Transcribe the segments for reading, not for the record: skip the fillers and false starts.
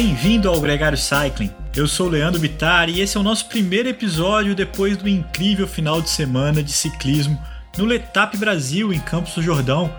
Bem-vindo ao Gregário Cycling. Eu sou o Leandro Bittar e esse é o nosso primeiro episódio depois do incrível final de semana de ciclismo no L'Étape Brasil, em Campos do Jordão.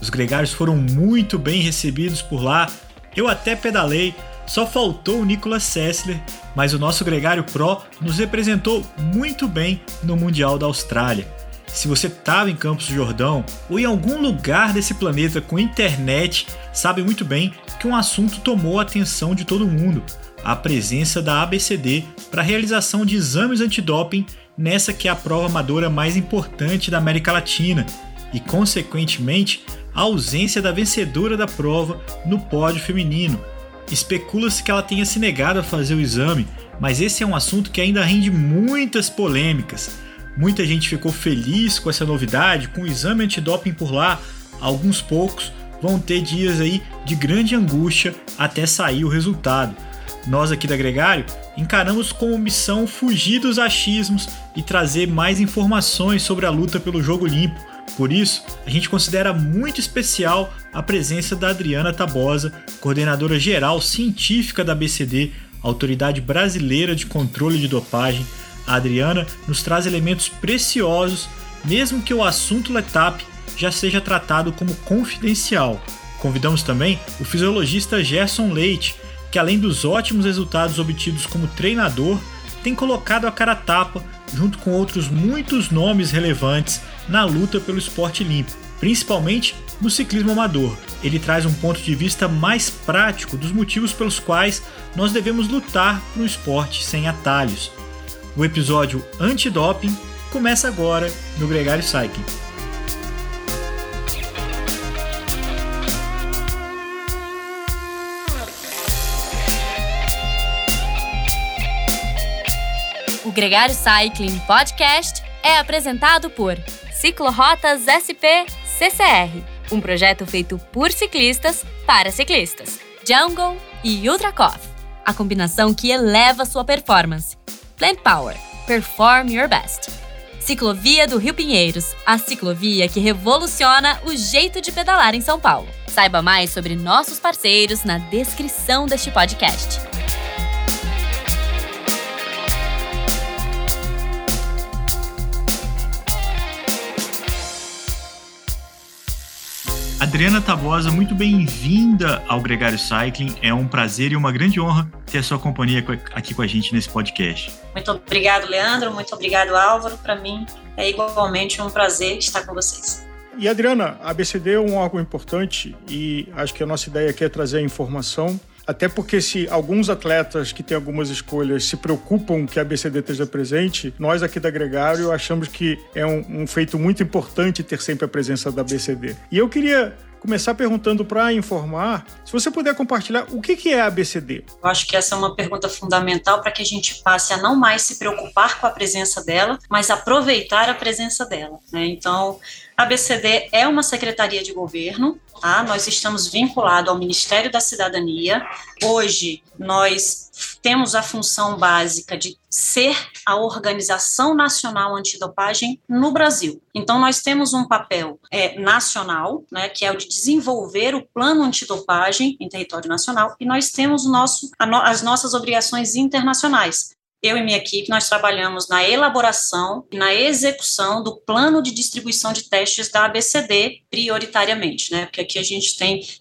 Os gregários foram muito bem recebidos por lá, eu até pedalei, só faltou o Nicolas Sessler, mas o nosso gregário pro nos representou muito bem no Mundial da Austrália. Se você estava em Campos do Jordão ou em algum lugar desse planeta com internet, sabe muito bem que um assunto tomou a atenção de todo mundo: a presença da ABCD para a realização de exames antidoping nessa que é a prova amadora mais importante da América Latina e, consequentemente, a ausência da vencedora da prova no pódio feminino. Especula-se que ela tenha se negado a fazer o exame, mas esse é um assunto que ainda rende muitas polêmicas. Muita gente ficou feliz com essa novidade, com o exame antidoping por lá. Alguns poucos vão ter dias aí de grande angústia até sair o resultado. Nós aqui da Gregário encaramos como missão fugir dos achismos e trazer mais informações sobre a luta pelo jogo limpo. Por isso, a gente considera muito especial a presença da Adriana Tabosa, coordenadora geral científica da BCD, Autoridade Brasileira de Controle de Dopagem. A Adriana nos traz elementos preciosos, mesmo que o assunto L'Étape já seja tratado como confidencial. Convidamos também o fisiologista Gerson Leite, que além dos ótimos resultados obtidos como treinador, tem colocado a cara a tapa, junto com outros muitos nomes relevantes, na luta pelo esporte limpo, principalmente no ciclismo amador. Ele traz um ponto de vista mais prático dos motivos pelos quais nós devemos lutar por um esporte sem atalhos. O episódio Antidoping começa agora no Gregário Cycling. O Gregário Cycling Podcast é apresentado por Ciclorotas SP CCR, um projeto feito por ciclistas para ciclistas, Jungle e Ultra Coop, a combinação que eleva sua performance. Plant Power, perform your best. Ciclovia do Rio Pinheiros, a ciclovia que revoluciona o jeito de pedalar em São Paulo. Saiba mais sobre nossos parceiros na descrição deste podcast. Adriana Tabosa, muito bem-vinda ao Gregário Cycling. É um prazer e uma grande honra ter a sua companhia aqui com a gente nesse podcast. Muito obrigado, Leandro. Muito obrigado, Álvaro. Para mim é igualmente um prazer estar com vocês. E, Adriana, a ABCD é um órgão importante e acho que a nossa ideia aqui é trazer a informação. Até porque se alguns atletas que têm algumas escolhas se preocupam que a ABCD esteja presente, nós aqui da Gregário achamos que é um feito muito importante ter sempre a presença da ABCD. E eu queria começar perguntando para informar, se você puder compartilhar, o que é a ABCD? Eu acho que essa é uma pergunta fundamental para que a gente passe a não mais se preocupar com a presença dela, mas aproveitar a presença dela, né? Então, a ABCD é uma secretaria de governo, tá? Nós estamos vinculados ao Ministério da Cidadania. Hoje, nós temos a função básica de ser a Organização Nacional Antidopagem no Brasil. Então, nós temos um papel nacional, né, que é o de desenvolver o plano antidopagem em território nacional, e nós temos as nossas obrigações internacionais. Eu e minha equipe, nós trabalhamos na elaboração e na execução do plano de distribuição de testes da ABCD prioritariamente, né? Porque aqui a gente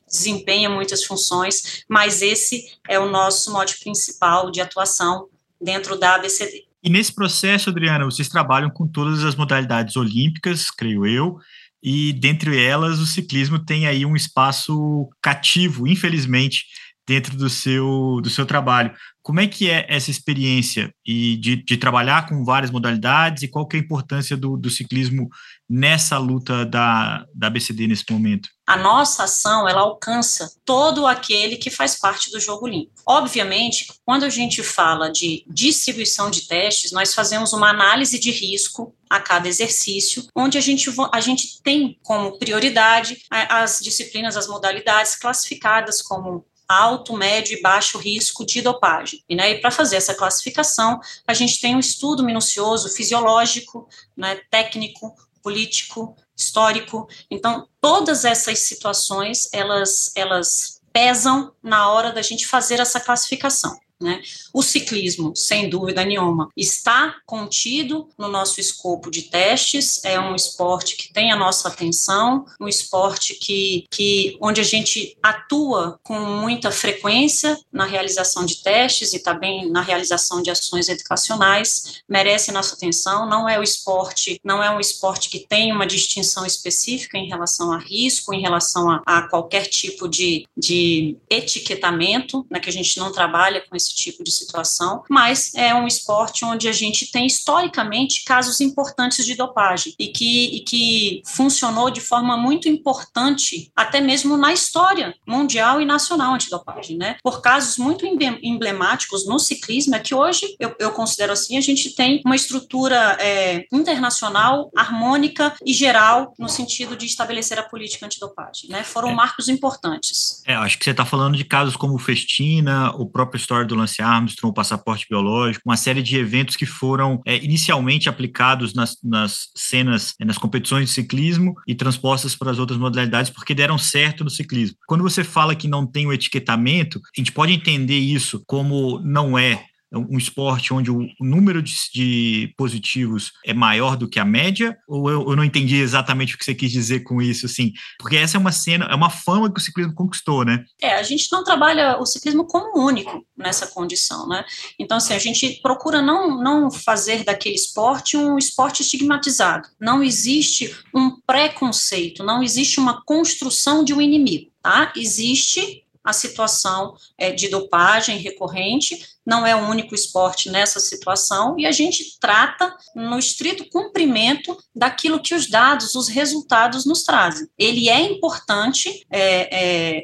desempenha muitas funções, mas esse é o nosso mote principal de atuação dentro da ABCD. E nesse processo, Adriana, vocês trabalham com todas as modalidades olímpicas, creio eu, e dentre elas o ciclismo tem aí um espaço cativo, infelizmente, dentro do seu trabalho. Como é que é essa experiência e de trabalhar com várias modalidades e qual que é a importância do ciclismo nessa luta da ABCD nesse momento? A nossa ação, ela alcança todo aquele que faz parte do jogo limpo. Obviamente, quando a gente fala de distribuição de testes, nós fazemos uma análise de risco a cada exercício, onde a gente tem como prioridade as disciplinas, as modalidades classificadas como alto, médio e baixo risco de dopagem. E, né, e para fazer essa classificação, a gente tem um estudo minucioso, fisiológico, né, técnico, político, histórico. Então, todas essas situações, elas pesam na hora da gente fazer essa classificação, né? O ciclismo, sem dúvida nenhuma, está contido no nosso escopo de testes, é um esporte que tem a nossa atenção, um esporte que onde a gente atua com muita frequência na realização de testes e também na realização de ações educacionais, merece nossa atenção, não é um esporte que tem uma distinção específica em relação a risco, em relação a qualquer tipo de etiquetamento, né, que a gente não trabalha com esse tipo de situação, mas é um esporte onde a gente tem historicamente casos importantes de dopagem e que funcionou de forma muito importante até mesmo na história mundial e nacional antidopagem, né? Por casos muito emblemáticos no ciclismo, é que hoje eu considero assim, a gente tem uma estrutura internacional, harmônica e geral no sentido de estabelecer a política antidopagem, né? Foram marcos importantes. Acho que você está falando de casos como o Festina, o próprio história do Lance Armstrong, o passaporte biológico, uma série de eventos que foram inicialmente aplicados nas cenas, nas competições de ciclismo e transpostas para as outras modalidades porque deram certo no ciclismo. Quando você fala que não tem o etiquetamento, a gente pode entender isso como não é um esporte onde o número de positivos é maior do que a média? Ou eu não entendi exatamente o que você quis dizer com isso, assim? Porque essa é uma cena, é uma fama que o ciclismo conquistou, né? A gente não trabalha o ciclismo como único nessa condição, né? Então, assim, a gente procura não fazer daquele esporte um esporte estigmatizado. Não existe um preconceito, não existe uma construção de um inimigo, tá? Existe a situação de dopagem recorrente, não é o único esporte nessa situação, e a gente trata no estrito cumprimento daquilo que os dados, os resultados nos trazem. Ele é importante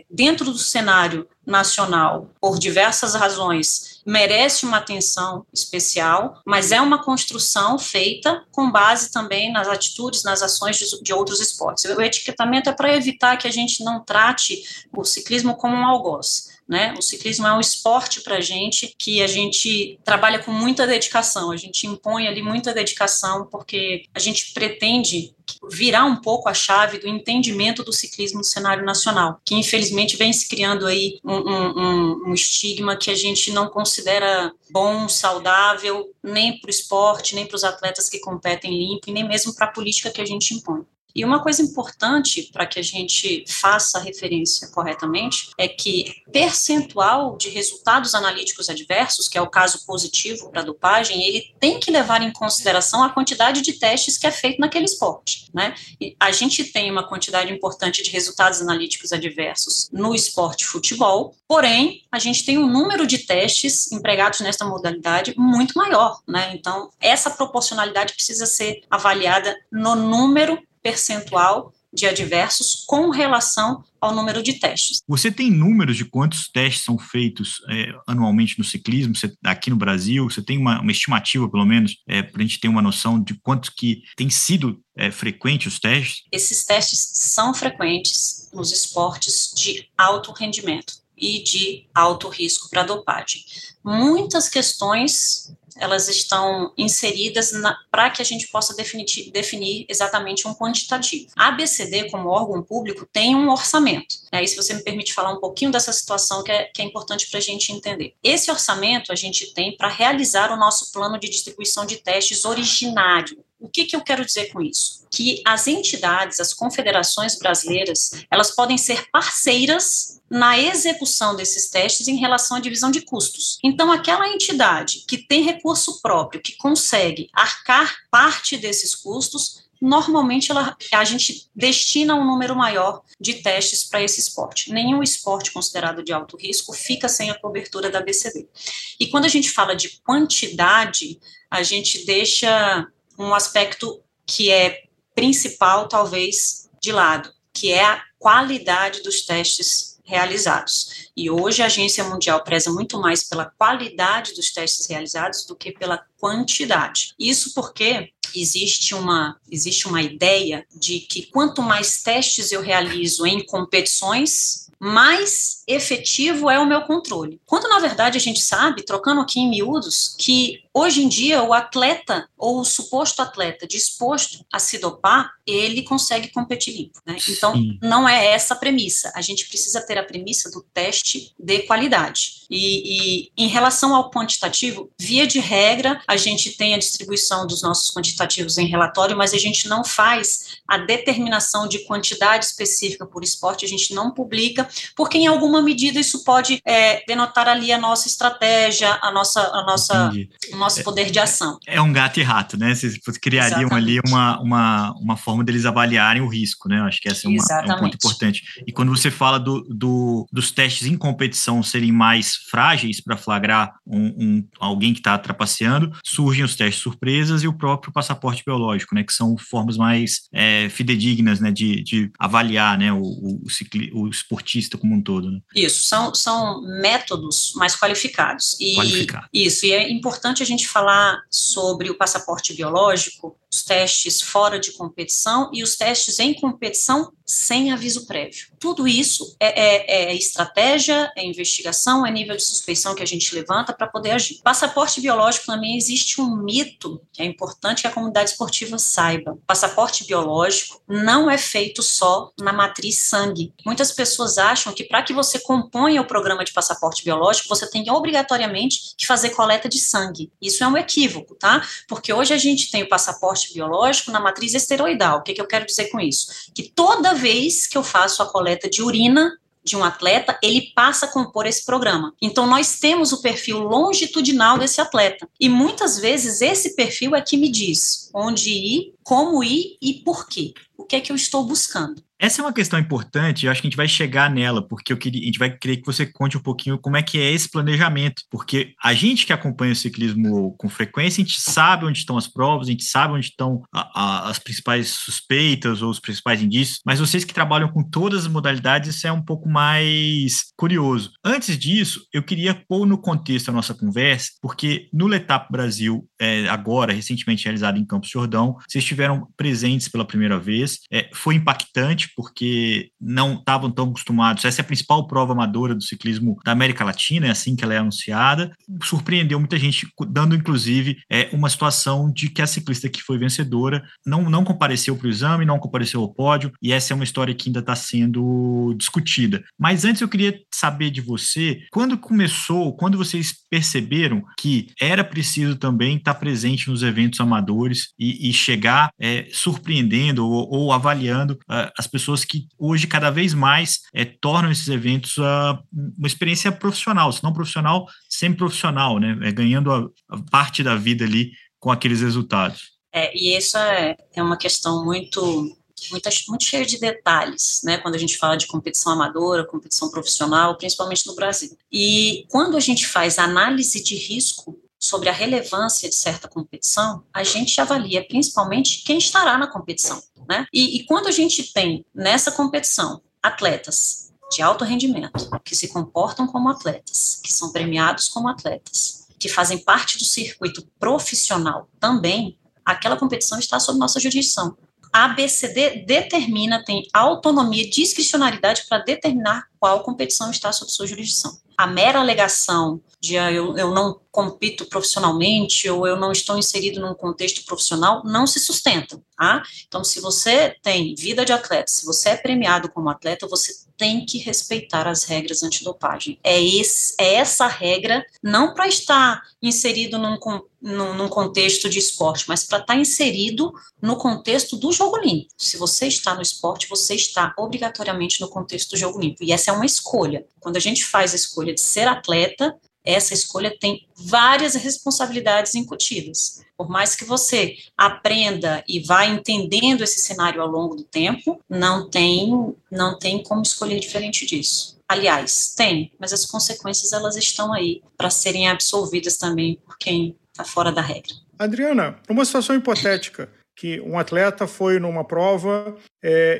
dentro do cenário nacional, por diversas razões, merece uma atenção especial, mas é uma construção feita com base também nas atitudes, nas ações de outros esportes. O etiquetamento é para evitar que a gente não trate o ciclismo como um algoz, né? O ciclismo é um esporte para a gente, que a gente trabalha com muita dedicação, a gente impõe ali muita dedicação, porque a gente pretende virar um pouco a chave do entendimento do ciclismo no cenário nacional, que infelizmente vem se criando aí um estigma que a gente não considera bom, saudável, nem para o esporte, nem para os atletas que competem limpo, e nem mesmo para a política que a gente impõe. E uma coisa importante para que a gente faça a referência corretamente é que percentual de resultados analíticos adversos, que é o caso positivo para a dopagem, ele tem que levar em consideração a quantidade de testes que é feito naquele esporte, né? E a gente tem uma quantidade importante de resultados analíticos adversos no esporte futebol, porém, a gente tem um número de testes empregados nesta modalidade muito maior, né? Então, essa proporcionalidade precisa ser avaliada no número percentual de adversos com relação ao número de testes. Você tem números de quantos testes são feitos anualmente no ciclismo, aqui no Brasil? Você tem uma estimativa, pelo menos, para a gente ter uma noção de quantos que tem sido frequente os testes? Esses testes são frequentes nos esportes de alto rendimento e de alto risco para dopagem. Muitas questões elas estão inseridas para que a gente possa definir exatamente um quantitativo. A BCD, como órgão público, tem um orçamento. E se você me permite falar um pouquinho dessa situação que é importante para a gente entender. Esse orçamento a gente tem para realizar o nosso plano de distribuição de testes originário. O que eu quero dizer com isso? Que as entidades, as confederações brasileiras, elas podem ser parceiras na execução desses testes em relação à divisão de custos. Então, aquela entidade que tem recurso próprio, que consegue arcar parte desses custos, normalmente a gente destina um número maior de testes para esse esporte. Nenhum esporte considerado de alto risco fica sem a cobertura da BCD. E quando a gente fala de quantidade, a gente deixa um aspecto que é principal, talvez, de lado, que é a qualidade dos testes realizados. E hoje a Agência Mundial preza muito mais pela qualidade dos testes realizados do que pela quantidade. Isso porque existe uma ideia de que quanto mais testes eu realizo em competições, mais efetivo é o meu controle. Quando, na verdade, a gente sabe, trocando aqui em miúdos, que hoje em dia o atleta ou o suposto atleta disposto a se dopar, ele consegue competir limpo, né? Então, não é essa a premissa. A gente precisa ter a premissa do teste de qualidade. E em relação ao quantitativo, via de regra, a gente tem a distribuição dos nossos quantitativos em relatório, mas a gente não faz a determinação de quantidade específica por esporte, a gente não publica, porque em alguma medida isso pode denotar ali a nossa estratégia, o nosso poder de ação. É um gato e rato, né? Vocês criariam ali uma forma deles avaliarem o risco, né? Eu acho que esse é um ponto importante. E quando você fala dos testes em competição serem mais frágeis para flagrar alguém que está trapaceando, surgem os testes surpresas e o próprio passaporte biológico, né? Que são formas mais fidedignas, né? De avaliar, né? O esportista como um todo, né? Isso, são métodos mais qualificados. Isso, e é importante a gente falar sobre o passaporte biológico, os testes fora de competição e os testes em competição sem aviso prévio. Tudo isso é estratégia, é investigação, é nível de suspeição que a gente levanta para poder agir. Passaporte biológico também existe um mito que é importante que a comunidade esportiva saiba. Passaporte biológico não é feito só na matriz sangue. Muitas pessoas acham que para que você componha o programa de passaporte biológico, você tem obrigatoriamente que fazer coleta de sangue. Isso é um equívoco, tá? Porque hoje a gente tem o passaporte biológico na matriz esteroidal. O que eu quero dizer com isso? Que toda vez que eu faço a coleta de urina de um atleta, ele passa a compor esse programa. Então, nós temos o perfil longitudinal desse atleta. E muitas vezes esse perfil é que me diz onde ir, como ir e por quê. O que é que eu estou buscando? Essa é uma questão importante, eu acho que a gente vai chegar nela, porque a gente vai querer que você conte um pouquinho como é que é esse planejamento, porque a gente que acompanha o ciclismo com frequência, a gente sabe onde estão as provas, a gente sabe onde estão as principais suspeitas ou os principais indícios, mas vocês que trabalham com todas as modalidades, isso é um pouco mais curioso. Antes disso, eu queria pôr no contexto a nossa conversa, porque no L'Étape Brasil, agora, recentemente realizado em Campos do Jordão, vocês estiveram presentes pela primeira vez, foi impactante, porque não estavam tão acostumados. Essa é a principal prova amadora do ciclismo da América Latina, é assim que ela é anunciada. Surpreendeu muita gente, dando inclusive uma situação de que a ciclista que foi vencedora não compareceu para o exame, não compareceu ao pódio, e essa é uma história que ainda está sendo discutida. Mas antes eu queria saber de você, quando vocês perceberam que era preciso também estar presente nos eventos amadores e chegar surpreendendo ou avaliando as pessoas que hoje cada vez mais tornam esses eventos uma experiência profissional, se não profissional, semi-profissional, né? Ganhando a parte da vida ali com aqueles resultados. E essa é uma questão muito cheia de detalhes, né? Quando a gente fala de competição amadora, competição profissional, principalmente no Brasil. E quando a gente faz análise de risco sobre a relevância de certa competição, a gente avalia principalmente quem estará na competição, né? E quando a gente tem nessa competição atletas de alto rendimento, que se comportam como atletas, que são premiados como atletas, que fazem parte do circuito profissional também, aquela competição está sob nossa jurisdição. A BCD determina, tem autonomia e discricionariedade para determinar qual competição está sob sua jurisdição. A mera alegação de eu não compito profissionalmente ou eu não estou inserido num contexto profissional não se sustenta, tá? Então, se você tem vida de atleta, se você é premiado como atleta, você tem que respeitar as regras antidopagem. É essa regra, não para estar inserido num contexto de esporte, mas para estar inserido no contexto do jogo limpo. Se você está no esporte, você está obrigatoriamente no contexto do jogo limpo. E essa é uma escolha. Quando a gente faz a escolha de ser atleta, essa escolha tem várias responsabilidades incutidas. Por mais que você aprenda e vá entendendo esse cenário ao longo do tempo, não tem como escolher diferente disso. Aliás, tem, mas as consequências elas estão aí para serem absorvidas também por quem está fora da regra. Adriana, uma situação hipotética. que um atleta foi numa prova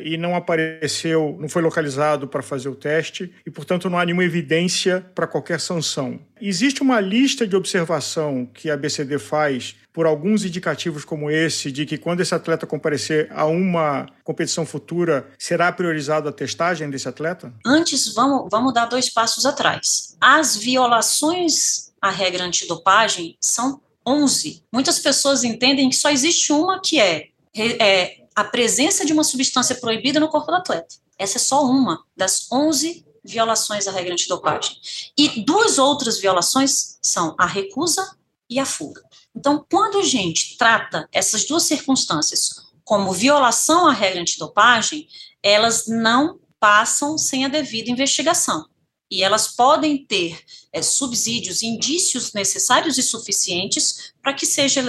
e não apareceu, não foi localizado para fazer o teste e, portanto, não há nenhuma evidência para qualquer sanção. Existe uma lista de observação que a BCD faz por alguns indicativos como esse, de que quando esse atleta comparecer a uma competição futura, será priorizada a testagem desse atleta? Antes, vamos dar 2 passos atrás. As violações à regra antidopagem são 11. Muitas pessoas entendem que só existe uma, que é a presença de uma substância proibida no corpo do atleta. Essa é só uma das 11 violações à regra antidopagem. E 2 outras violações são a recusa e a fuga. Então, quando a gente trata essas 2 circunstâncias como violação à regra antidopagem, elas não passam sem a devida investigação. E elas podem ter subsídios, indícios necessários e suficientes para que seja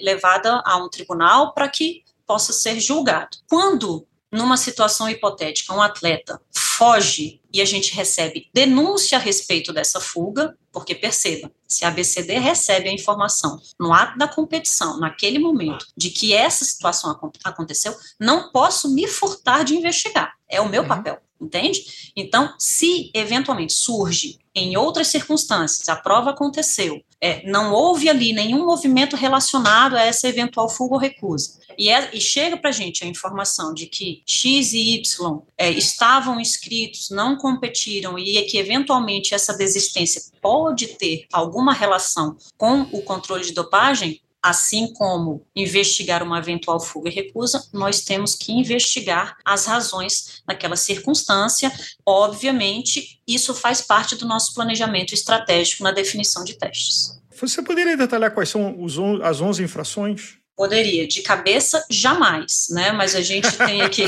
levada a um tribunal para que possa ser julgado. Quando, numa situação hipotética, um atleta foge e a gente recebe denúncia a respeito dessa fuga, porque, perceba, se a BCD recebe a informação no ato da competição, naquele momento, de que essa situação aconteceu, não posso me furtar de investigar. É o meu papel. Entende? Então, se eventualmente surge em outras circunstâncias, a prova aconteceu, não houve ali nenhum movimento relacionado a essa eventual fuga ou recusa, e chega para a gente a informação de que X e Y estavam inscritos, não competiram, e é que eventualmente essa desistência pode ter alguma relação com o controle de dopagem, assim como investigar uma eventual fuga e recusa, nós temos que investigar as razões daquela circunstância. Obviamente, isso faz parte do nosso planejamento estratégico na definição de testes. Você poderia detalhar quais são as 11 infrações? Poderia, de cabeça, jamais, né? Mas a gente tem aqui,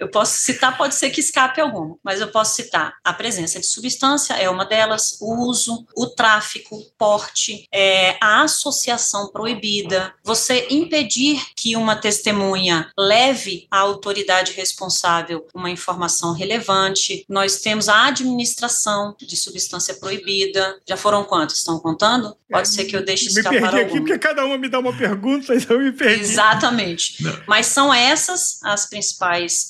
eu posso citar, pode ser que escape alguma, mas eu posso citar a presença de substância, é uma delas, o uso, o tráfico, o porte, a associação proibida, você impedir que uma testemunha leve à autoridade responsável uma informação relevante, nós temos a administração de substância proibida, já foram quantas? Estão contando? Pode ser que eu deixe escapar alguma. Me perdi aqui porque cada uma me dá uma pergunta, então... Exatamente. Não. Mas são essas as principais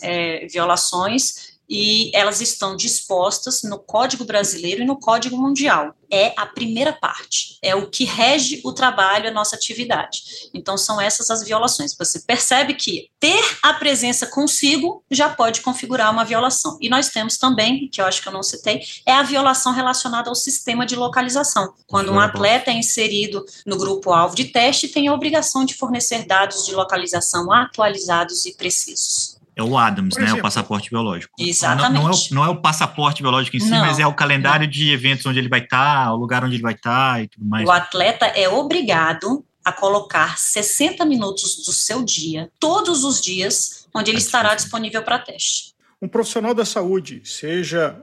violações e elas estão dispostas no Código Brasileiro e no Código Mundial. É a primeira parte, é o que rege o trabalho, a nossa atividade. Então, são essas as violações. Você percebe que ter a presença consigo já pode configurar uma violação. E nós temos também, que eu acho que eu não citei, é a violação relacionada ao sistema de localização. Quando um atleta é inserido no grupo-alvo de teste, tem a obrigação de fornecer dados de localização atualizados e precisos. É o Adams, né? O passaporte biológico. Exatamente. Não é o passaporte biológico em si, mas é o calendário de eventos onde ele vai estar, o lugar onde ele vai estar e tudo mais. O atleta é obrigado a colocar 60 minutos do seu dia, todos os dias, onde ele estará disponível para teste. Um profissional da saúde, seja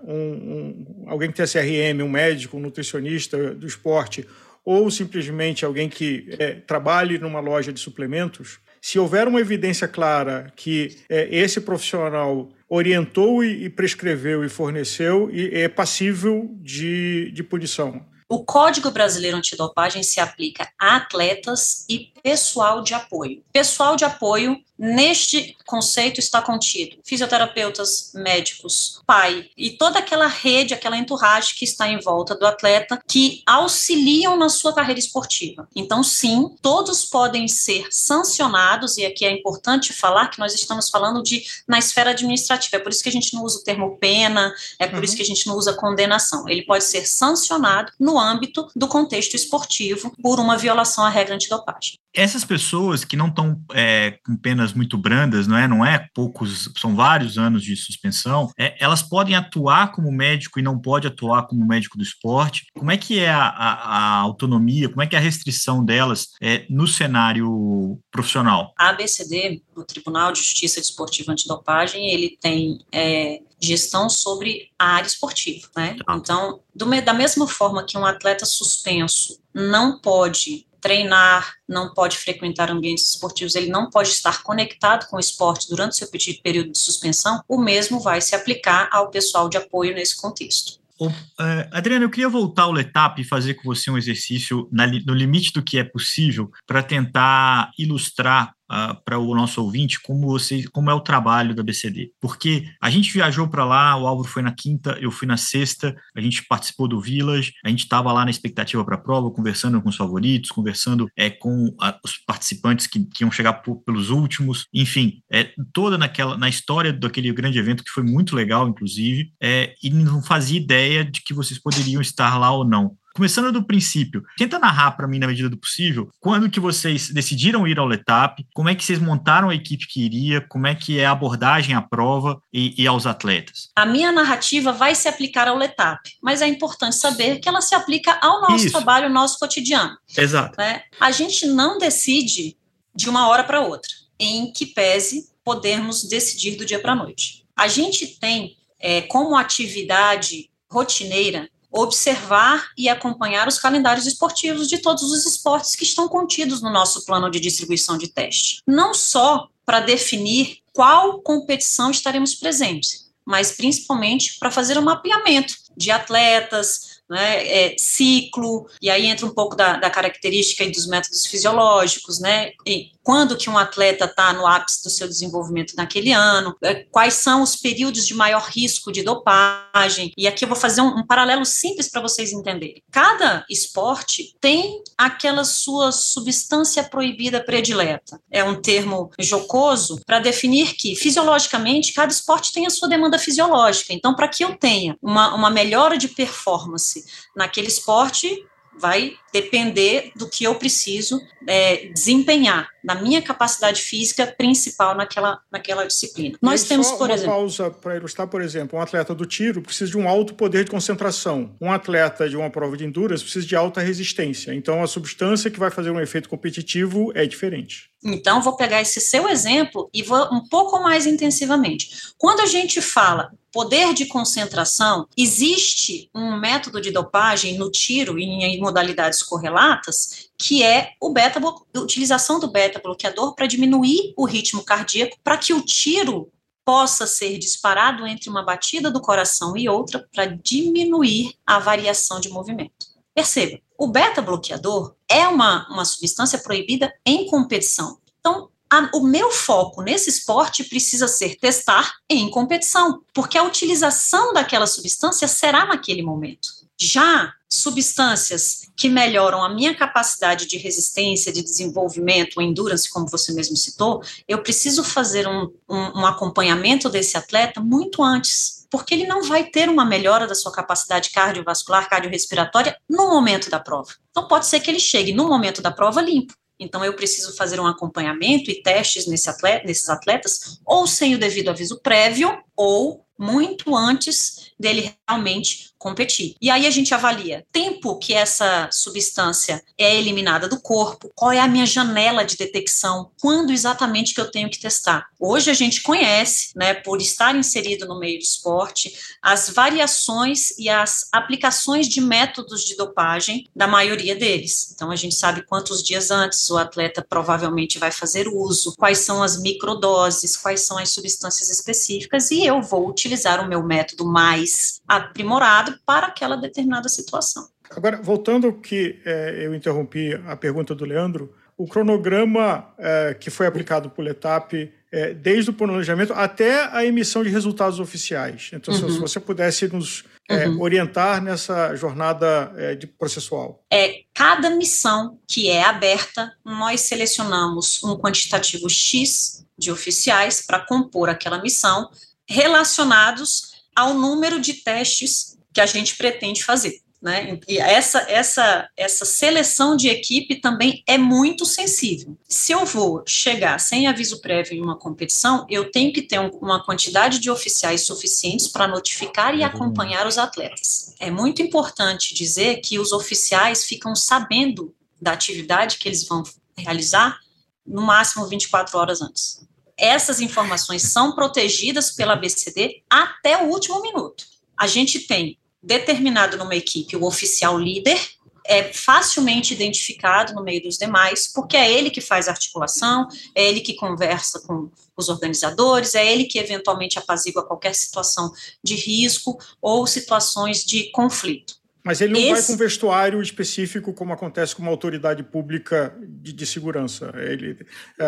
alguém que tem CRM, um médico, um nutricionista do esporte, ou simplesmente alguém que trabalhe numa loja de suplementos, se houver uma evidência clara que esse profissional orientou e prescreveu e forneceu, é passível de punição. O Código Brasileiro Antidopagem se aplica a atletas e pessoal de apoio. Pessoal de apoio, neste conceito, está contido fisioterapeutas, médicos, pai e toda aquela rede, aquela entourage que está em volta do atleta, que auxiliam na sua carreira esportiva. Então, sim, todos podem ser sancionados, e aqui é importante falar que nós estamos falando na esfera administrativa, é por isso que a gente não usa o termo pena, é por isso que a gente não usa condenação. Ele pode ser sancionado no âmbito do contexto esportivo por uma violação à regra antidopagem. Essas pessoas que não estão com penas muito brandas, não é poucos, são vários anos de suspensão, elas podem atuar como médico e não pode atuar como médico do esporte. Como é que é a autonomia, como é que é a restrição delas no cenário profissional? A ABCD, o Tribunal de Justiça Desportiva Antidopagem, ele tem gestão sobre a área esportiva, né? Tá. Então, da mesma forma que um atleta suspenso não pode treinar, não pode frequentar ambientes esportivos, ele não pode estar conectado com o esporte durante seu período de suspensão, o mesmo vai se aplicar ao pessoal de apoio nesse contexto. Adriana, eu queria voltar ao L'Étape e fazer com você um exercício no limite do que é possível para tentar ilustrar para o nosso ouvinte como é o trabalho da BCD, porque a gente viajou para lá, o Álvaro foi na quinta, eu fui na sexta, a gente participou do Village, a gente estava lá na expectativa para a prova, conversando com os favoritos, conversando com os participantes que iam chegar pelos últimos, enfim, toda na história daquele grande evento, que foi muito legal, inclusive, e não fazia ideia de que vocês poderiam estar lá ou não. Começando do princípio, tenta narrar para mim, na medida do possível, quando que vocês decidiram ir ao L'Étape, como é que vocês montaram a equipe que iria, como é que é a abordagem à prova e aos atletas. A minha narrativa vai se aplicar ao L'Étape, mas é importante saber que ela se aplica ao nosso trabalho, ao nosso cotidiano. Exato. Né? A gente não decide de uma hora para outra, em que pese podermos decidir do dia para a noite. A gente tem como atividade rotineira observar e acompanhar os calendários esportivos de todos os esportes que estão contidos no nosso plano de distribuição de teste. Não só para definir qual competição estaremos presentes, mas principalmente para fazer um mapeamento de atletas, né, ciclo, e aí entra um pouco da característica e dos métodos fisiológicos, né, e quando que um atleta está no ápice do seu desenvolvimento naquele ano, quais são os períodos de maior risco de dopagem, e aqui eu vou fazer um paralelo simples para vocês entenderem. Cada esporte tem aquela sua substância proibida predileta, é um termo jocoso para definir que fisiologicamente cada esporte tem a sua demanda fisiológica, então para que eu tenha uma melhora de performance naquele esporte, vai depender do que eu preciso desempenhar na minha capacidade física principal naquela disciplina. Nós temos, por exemplo... Uma pausa para ilustrar, por exemplo, um atleta do tiro precisa de um alto poder de concentração. Um atleta de uma prova de endurance precisa de alta resistência. Então, a substância que vai fazer um efeito competitivo é diferente. Então, vou pegar esse seu exemplo e vou um pouco mais intensivamente. Quando a gente fala poder de concentração, existe um método de dopagem no tiro e em modalidades correlatas, que é o utilização do beta-bloqueador para diminuir o ritmo cardíaco, para que o tiro possa ser disparado entre uma batida do coração e outra, para diminuir a variação de movimento. Perceba, o beta-bloqueador é uma substância proibida em competição. Então, o meu foco nesse esporte precisa ser testar em competição, porque a utilização daquela substância será naquele momento. Já substâncias que melhoram a minha capacidade de resistência, de desenvolvimento, endurance, como você mesmo citou, eu preciso fazer um acompanhamento desse atleta muito antes, porque ele não vai ter uma melhora da sua capacidade cardiovascular, cardiorrespiratória no momento da prova. Então pode ser que ele chegue no momento da prova limpo. Então, eu preciso fazer um acompanhamento e testes nesses atletas, ou sem o devido aviso prévio, ou muito antes dele realmente competir. E aí a gente avalia tempo que essa substância é eliminada do corpo, qual é a minha janela de detecção, quando exatamente que eu tenho que testar. Hoje a gente conhece, né, por estar inserido no meio do esporte, as variações e as aplicações de métodos de dopagem da maioria deles. Então a gente sabe quantos dias antes o atleta provavelmente vai fazer uso, quais são as microdoses, quais são as substâncias específicas, e eu vou utilizar o meu método mais aprimorado para aquela determinada situação. Agora, voltando ao que eu interrompi a pergunta do Leandro, o cronograma que foi aplicado pelo L'Étape, desde o planejamento até a emissão de resultados oficiais. Então, se você pudesse nos orientar nessa jornada processual. Cada missão que é aberta, nós selecionamos um quantitativo X de oficiais para compor aquela missão, relacionados ao número de testes que a gente pretende fazer, né? E essa seleção de equipe também é muito sensível. Se eu vou chegar sem aviso prévio em uma competição, eu tenho que ter uma quantidade de oficiais suficientes para notificar e acompanhar os atletas. É muito importante dizer que os oficiais ficam sabendo da atividade que eles vão realizar no máximo 24 horas antes. Essas informações são protegidas pela BCD até o último minuto. A gente tem determinado numa equipe o oficial líder, é facilmente identificado no meio dos demais, porque é ele que faz a articulação, é ele que conversa com os organizadores, é ele que eventualmente apazigua qualquer situação de risco ou situações de conflito. Mas ele não vai com vestuário específico, como acontece com uma autoridade pública de segurança.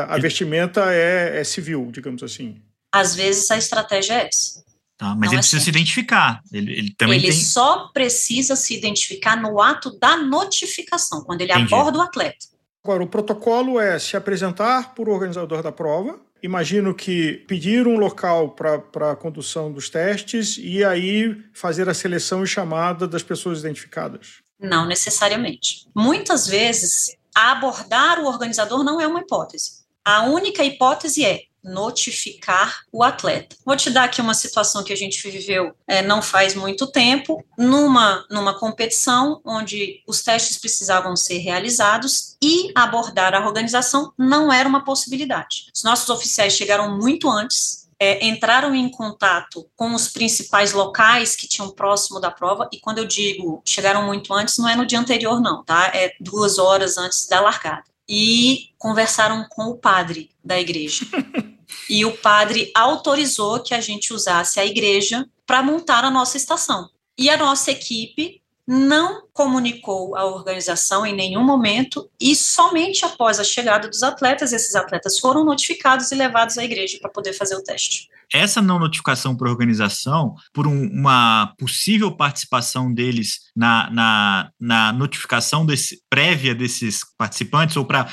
A vestimenta é civil, digamos assim. Às vezes a estratégia é essa. Tá, mas ele precisa se identificar. Ele só precisa se identificar no ato da notificação, quando ele aborda o atleta. Agora, o protocolo é se apresentar por organizador da prova. Imagino que pedir um local para a condução dos testes e aí fazer a seleção e chamada das pessoas identificadas. Não necessariamente. Muitas vezes, abordar o organizador não é uma hipótese. A única hipótese é notificar o atleta. Vou te dar aqui uma situação que a gente viveu não faz muito tempo, numa competição onde os testes precisavam ser realizados e abordar a organização não era uma possibilidade. Os nossos oficiais chegaram muito antes, entraram em contato com os principais locais que tinham próximo da prova, e quando eu digo chegaram muito antes, não é no dia anterior não, tá? É 2 horas antes da largada. E conversaram com o padre da igreja. E o padre autorizou que a gente usasse a igreja para montar a nossa estação. E a nossa equipe não comunicou à organização em nenhum momento, e somente após a chegada dos atletas, esses atletas foram notificados e levados à igreja para poder fazer o teste. Essa não notificação para a organização, por uma possível participação deles na notificação prévia desses participantes, ou para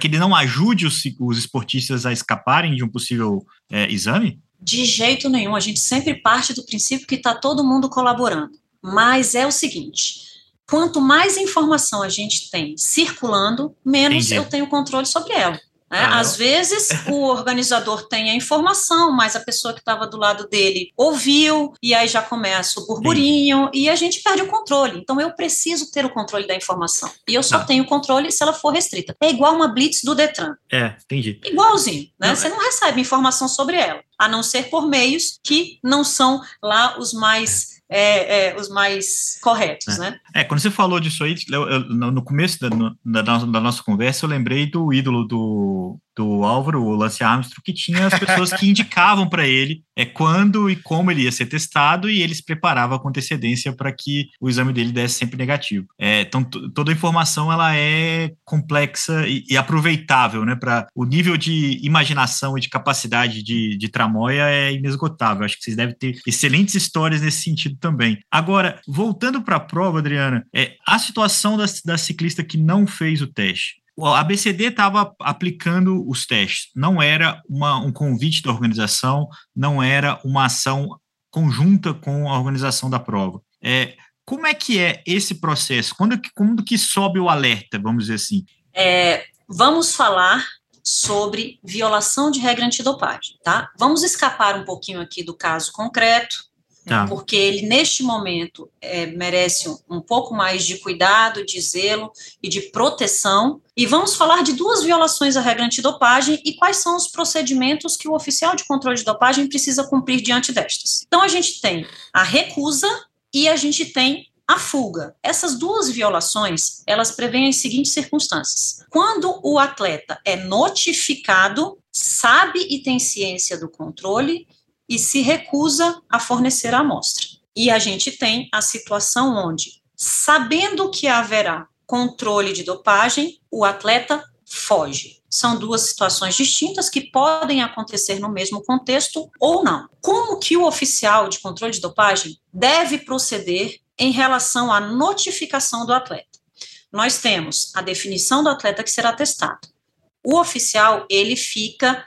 que ele não ajude os esportistas a escaparem de um possível exame? De jeito nenhum. A gente sempre parte do princípio que está todo mundo colaborando. Mas é o seguinte, quanto mais informação a gente tem circulando, menos eu tenho controle sobre ela. Às vezes o organizador tem a informação, mas a pessoa que estava do lado dele ouviu, e aí já começa o burburinho, e a gente perde o controle. Então eu preciso ter o controle da informação, e eu só tenho controle se ela for restrita. É igual uma blitz do Detran. Entendi. Igualzinho, né? Você não recebe informação sobre ela, a não ser por meios que não são lá os mais... os mais corretos, né? Quando você falou disso aí, no começo da nossa conversa, eu lembrei do ídolo do Álvaro, o Lance Armstrong, que tinha as pessoas que indicavam para ele quando e como ele ia ser testado, e eles preparavam com antecedência para que o exame dele desse sempre negativo. Então, toda a informação ela é complexa e aproveitável, né? Para o nível de imaginação e de capacidade de tramóia é inesgotável. Acho que vocês devem ter excelentes histórias nesse sentido também. Agora, voltando para a prova, Adriana, a situação da ciclista que não fez o teste. A BCD estava aplicando os testes, não era um convite da organização, não era uma ação conjunta com a organização da prova. Como é que é esse processo? Quando que sobe o alerta, vamos dizer assim? Vamos falar sobre violação de regra antidopagem, tá? Vamos escapar um pouquinho aqui do caso concreto, porque ele, neste momento, merece um pouco mais de cuidado, de zelo e de proteção. E vamos falar de 2 violações à regra antidopagem e quais são os procedimentos que o oficial de controle de dopagem precisa cumprir diante destas. Então, a gente tem a recusa e a gente tem a fuga. Essas 2 violações, elas prevêem as seguintes circunstâncias. Quando o atleta é notificado, sabe e tem ciência do controle, e se recusa a fornecer a amostra. E a gente tem a situação onde, sabendo que haverá controle de dopagem, o atleta foge. São 2 situações distintas que podem acontecer no mesmo contexto ou não. Como que o oficial de controle de dopagem deve proceder em relação à notificação do atleta? Nós temos a definição do atleta que será testado. O oficial, ele fica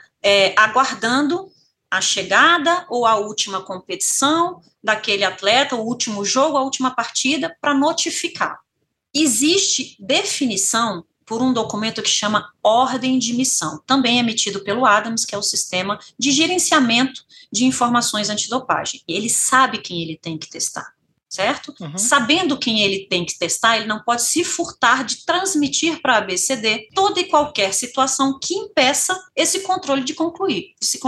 aguardando a chegada ou a última competição daquele atleta, o último jogo, a última partida, para notificar. Existe definição por um documento que chama Ordem de Missão, também emitido pelo Adams, que é o sistema de gerenciamento de informações antidopagem. Ele sabe quem ele tem que testar, certo? Uhum. Sabendo quem ele tem que testar, ele não pode se furtar de transmitir para a BCD toda e qualquer situação que impeça esse controle de se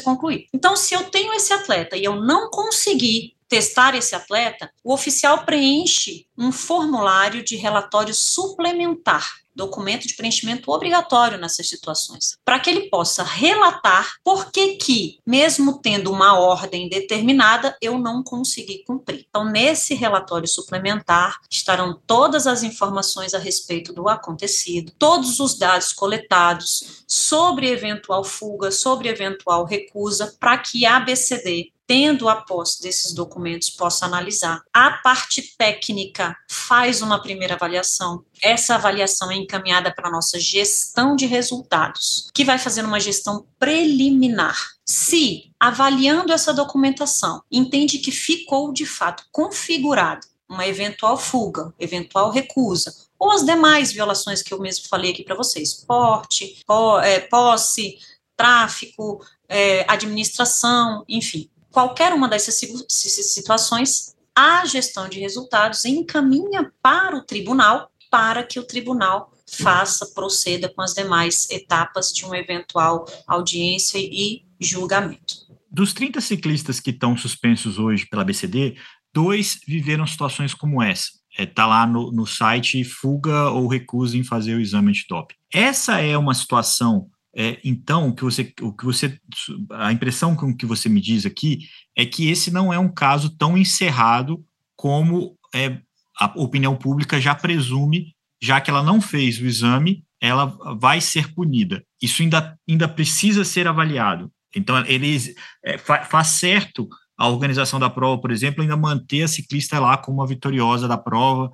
concluir. Então, se eu tenho esse atleta e eu não conseguir testar esse atleta, o oficial preenche um formulário de relatório suplementar, documento de preenchimento obrigatório nessas situações, para que ele possa relatar por que, mesmo tendo uma ordem determinada, eu não consegui cumprir. Então, nesse relatório suplementar, estarão todas as informações a respeito do acontecido, todos os dados coletados sobre eventual fuga, sobre eventual recusa, para que a BCD, tendo a posse desses documentos, possa analisar. A parte técnica faz uma primeira avaliação. Essa avaliação é encaminhada para a nossa gestão de resultados, que vai fazer uma gestão preliminar. Se, avaliando essa documentação, entende que ficou, de fato, configurado uma eventual fuga, eventual recusa, ou as demais violações que eu mesmo falei aqui para vocês, porte, posse, tráfico, administração, enfim. Qualquer uma dessas situações, a gestão de resultados encaminha para o tribunal, para que o tribunal proceda com as demais etapas de uma eventual audiência e julgamento. Dos 30 ciclistas que estão suspensos hoje pela BCD, 2 viveram situações como essa. Está lá no site, fuga ou recusa em fazer o exame antidoping. Essa é uma situação... Então, a impressão que você me diz aqui é que esse não é um caso tão encerrado como a opinião pública já presume, já que ela não fez o exame, ela vai ser punida. Isso ainda precisa ser avaliado. Então, faz certo a organização da prova, por exemplo, ainda manter a ciclista lá como a vitoriosa da prova,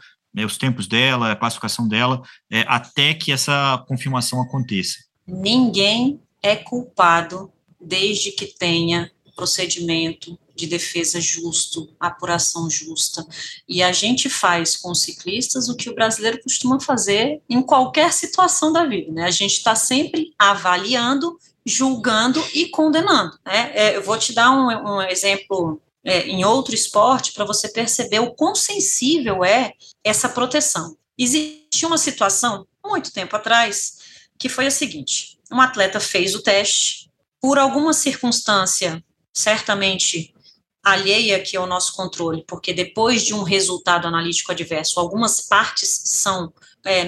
os tempos dela, a classificação dela, até que essa confirmação aconteça. Ninguém é culpado desde que tenha procedimento de defesa justo, apuração justa. E a gente faz com os ciclistas o que o brasileiro costuma fazer em qualquer situação da vida, né? A gente está sempre avaliando, julgando e condenando, né? Eu vou te dar um exemplo em outro esporte para você perceber o quão sensível é essa proteção. Existe uma situação, muito tempo atrás, que foi a seguinte: um atleta fez o teste, por alguma circunstância certamente alheia aqui ao nosso controle, porque depois de um resultado analítico adverso, algumas partes são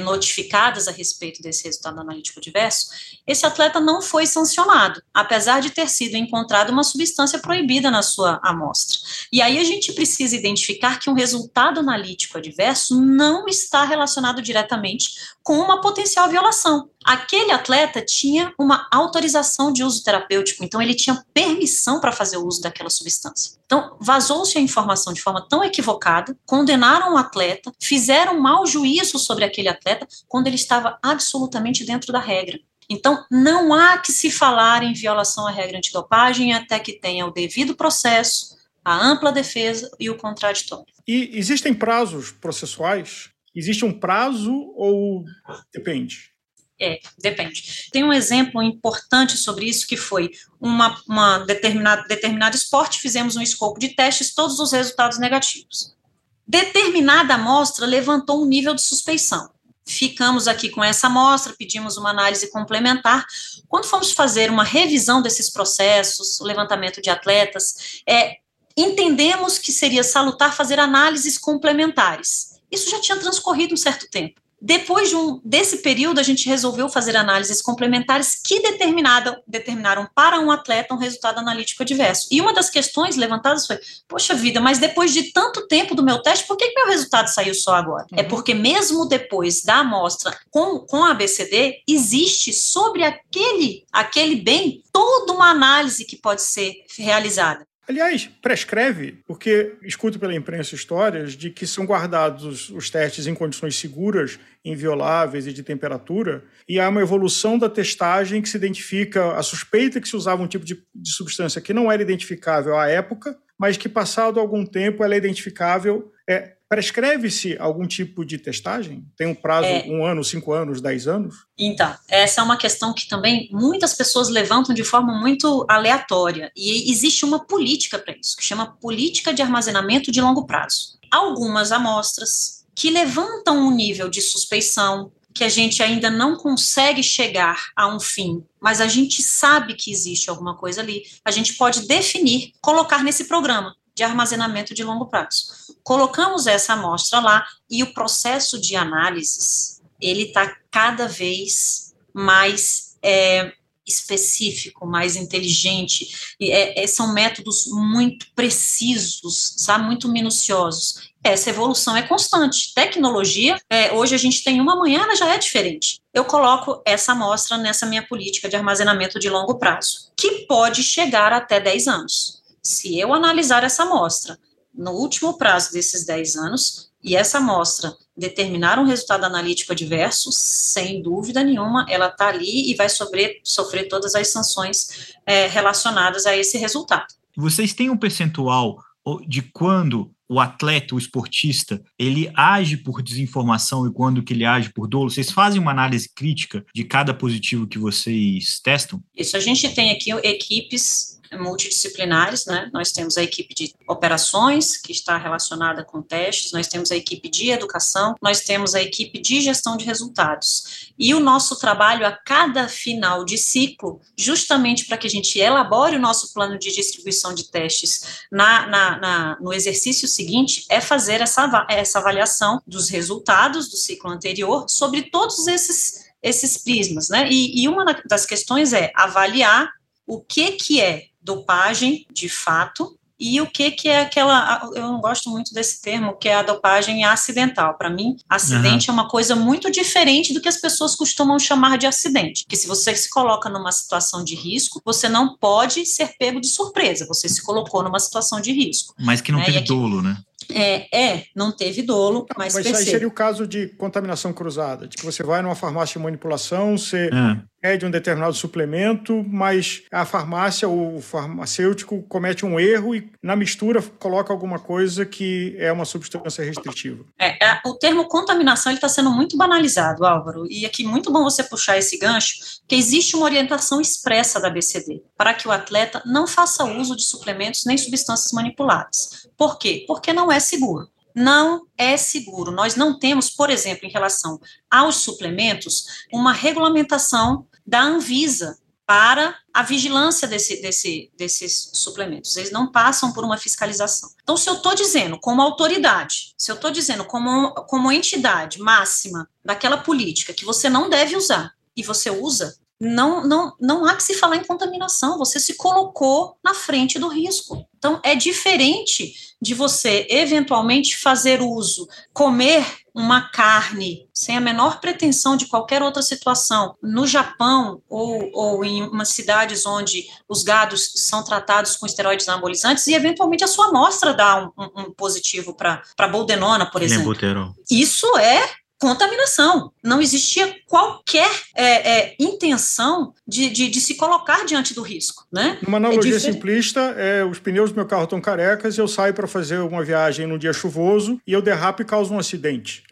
notificadas a respeito desse resultado analítico adverso, esse atleta não foi sancionado, apesar de ter sido encontrada uma substância proibida na sua amostra. E aí a gente precisa identificar que um resultado analítico adverso não está relacionado diretamente com uma potencial violação. Aquele atleta tinha uma autorização de uso terapêutico, então ele tinha permissão para fazer o uso daquela substância. Então, vazou-se a informação de forma tão equivocada, condenaram o atleta, fizeram mau juízo sobre aquele atleta quando ele estava absolutamente dentro da regra. Então, não há que se falar em violação à regra antidopagem até que tenha o devido processo, a ampla defesa e o contraditório. E existem prazos processuais? Existe um prazo ou depende? Depende. Tem um exemplo importante sobre isso, que foi determinado esporte, fizemos um escopo de testes, todos os resultados negativos. Determinada amostra levantou um nível de suspeição. Ficamos aqui com essa amostra, pedimos uma análise complementar. Quando fomos fazer uma revisão desses processos, o levantamento de atletas, entendemos que seria salutar fazer análises complementares. Isso já tinha transcorrido um certo tempo. Depois desse período, a gente resolveu fazer análises complementares que determinaram para um atleta um resultado analítico adverso. E uma das questões levantadas foi: poxa vida, mas depois de tanto tempo do meu teste, por que meu resultado saiu só agora? Uhum. É porque mesmo depois da amostra com a BCD, existe sobre aquele bem toda uma análise que pode ser realizada. Aliás, prescreve, porque escuto pela imprensa histórias de que são guardados os testes em condições seguras, invioláveis e de temperatura, e há uma evolução da testagem que se identifica a suspeita que se usava um tipo de substância que não era identificável à época, mas que passado algum tempo ela é identificável. Prescreve-se algum tipo de testagem? Tem um prazo, 1 ano, 5 anos, 10 anos? Então, essa é uma questão que também muitas pessoas levantam de forma muito aleatória. E existe uma política para isso, que chama política de armazenamento de longo prazo. Algumas amostras que levantam um nível de suspeição, que a gente ainda não consegue chegar a um fim, mas a gente sabe que existe alguma coisa ali, a gente pode definir, colocar nesse programa. de armazenamento de longo prazo. Colocamos essa amostra lá e o processo de análises, ele está cada vez mais específico, mais inteligente, são métodos muito precisos, sabe? Muito minuciosos. Essa evolução é constante. Tecnologia, hoje a gente tem uma, amanhã ela já é diferente. Eu coloco essa amostra nessa minha política de armazenamento de longo prazo, que pode chegar até 10 anos. Se eu analisar essa amostra no último prazo desses 10 anos, e essa amostra determinar um resultado analítico adverso, sem dúvida nenhuma, ela está ali e vai sofrer todas as sanções relacionadas a esse resultado. Vocês têm um percentual de quando o atleta, o esportista, ele age por desinformação e quando que ele age por dolo? Vocês fazem uma análise crítica de cada positivo que vocês testam? Isso, a gente tem aqui equipes multidisciplinares, né? Nós temos a equipe de operações, que está relacionada com testes, nós temos a equipe de educação, nós temos a equipe de gestão de resultados. E o nosso trabalho a cada final de ciclo, justamente para que a gente elabore o nosso plano de distribuição de testes no exercício seguinte, é fazer essa avaliação dos resultados do ciclo anterior sobre todos esses prismas, né? E uma das questões é avaliar o que é dopagem de fato e o que é aquela, eu não gosto muito desse termo, que é a dopagem acidental. Para mim, acidente é uma coisa muito diferente do que as pessoas costumam chamar de acidente, que se você se coloca numa situação de risco, você não pode ser pego de surpresa, você se colocou numa situação de risco. Mas que não teve dolo, né? Não teve dolo, mas percebe. Mas isso aí seria o caso de contaminação cruzada, de que você vai numa farmácia de manipulação, você pede um determinado suplemento, mas a farmácia ou o farmacêutico comete um erro e na mistura coloca alguma coisa que é uma substância restritiva. O termo contaminação está sendo muito banalizado, Álvaro, e aqui muito bom você puxar esse gancho, que existe uma orientação expressa da BCD para que o atleta não faça uso de suplementos nem substâncias manipuladas. Por quê? Porque não é seguro. Não é seguro. Nós não temos, por exemplo, em relação aos suplementos, uma regulamentação da Anvisa para a vigilância desses suplementos. Eles não passam por uma fiscalização. Então, se eu estou dizendo como autoridade, se eu estou dizendo como entidade máxima daquela política que você não deve usar e você usa, não há que se falar em contaminação, você se colocou na frente do risco. Então, é diferente de você, eventualmente, fazer uso, comer uma carne sem a menor pretensão de qualquer outra situação no Japão ou em umas cidades onde os gados são tratados com esteroides anabolizantes e, eventualmente, a sua amostra dá um positivo para boldenona, por exemplo. Lembutero. Isso é contaminação. Não existia qualquer intenção de se colocar diante do risco, né? Uma analogia simplista, os pneus do meu carro estão carecas, eu saio para fazer uma viagem num dia chuvoso e eu derrapo e causo um acidente.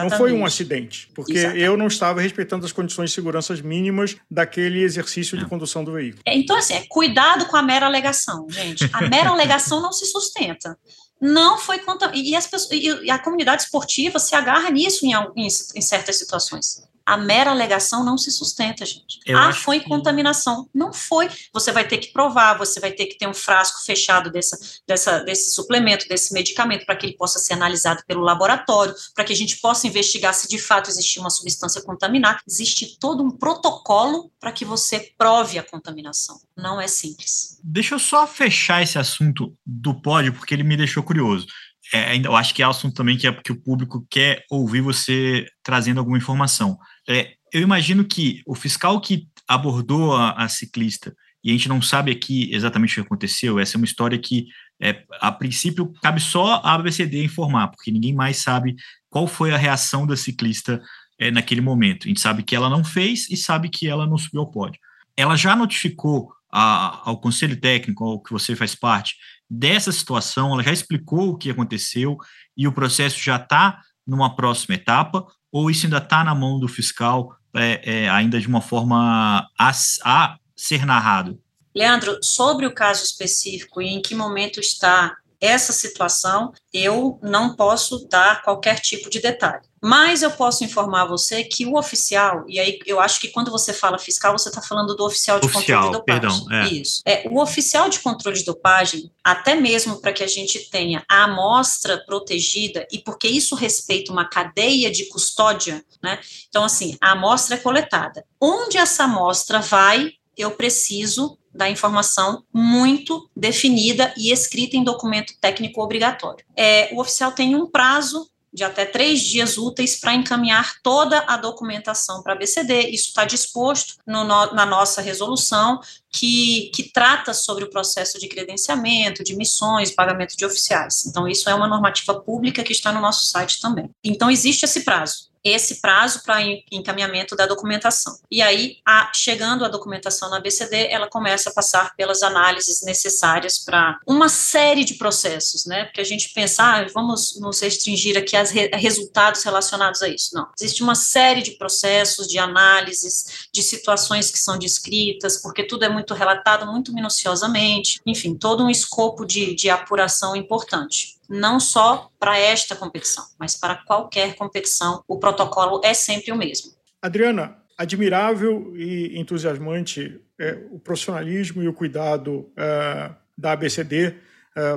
Não foi um acidente, porque eu não estava respeitando as condições de segurança mínimas daquele exercício de condução do veículo. Então, assim, cuidado com a mera alegação, gente. A mera alegação não se sustenta. Não foi contaminado. E a comunidade esportiva se agarra nisso em certas situações. A mera alegação não se sustenta, gente. Foi contaminação. Não foi. Você vai ter que provar, você vai ter que ter um frasco fechado desse suplemento, desse medicamento, para que ele possa ser analisado pelo laboratório, para que a gente possa investigar se de fato existe uma substância contaminada. Existe todo um protocolo para que você prove a contaminação. Não é simples. Deixa eu só fechar esse assunto do pódio, porque ele me deixou curioso. Eu acho que é um assunto também que é porque o público quer ouvir você trazendo alguma informação. Eu imagino que o fiscal que abordou a ciclista, e a gente não sabe aqui exatamente o que aconteceu, essa é uma história que, a princípio, cabe só a BCD informar, porque ninguém mais sabe qual foi a reação da ciclista naquele momento. A gente sabe que ela não fez e sabe que ela não subiu ao pódio. Ela já notificou ao Conselho Técnico, ao que você faz parte, dessa situação, ela já explicou o que aconteceu e o processo já está numa próxima etapa, ou isso ainda está na mão do fiscal, ainda de uma forma a ser narrado? Leandro, sobre o caso específico e em que momento está essa situação, eu não posso dar qualquer tipo de detalhe. Mas eu posso informar você que o oficial, e aí eu acho que quando você fala fiscal, você está falando do oficial de controle de dopagem. Perdão, Isso. O oficial de controle de dopagem, até mesmo para que a gente tenha a amostra protegida, e porque isso respeita uma cadeia de custódia, né? Então, assim, a amostra é coletada. Onde essa amostra vai, eu preciso da informação muito definida e escrita em documento técnico obrigatório. O oficial tem um prazo de até 3 dias úteis para encaminhar toda a documentação para a BCD. Isso está disposto na nossa resolução, que trata sobre o processo de credenciamento, de missões, pagamento de oficiais. Então, isso é uma normativa pública que está no nosso site também. Então, existe esse prazo para encaminhamento da documentação. E aí, chegando a documentação na BCD, ela começa a passar pelas análises necessárias para uma série de processos, né? Porque a gente pensa, vamos nos restringir aqui a resultados relacionados a isso. Não, existe uma série de processos, de análises, de situações que são descritas, porque tudo é muito relatado, muito minuciosamente, enfim, todo um escopo de apuração importante. Não só para esta competição, mas para qualquer competição, o protocolo é sempre o mesmo. Adriana, admirável e entusiasmante o profissionalismo e o cuidado da ABCD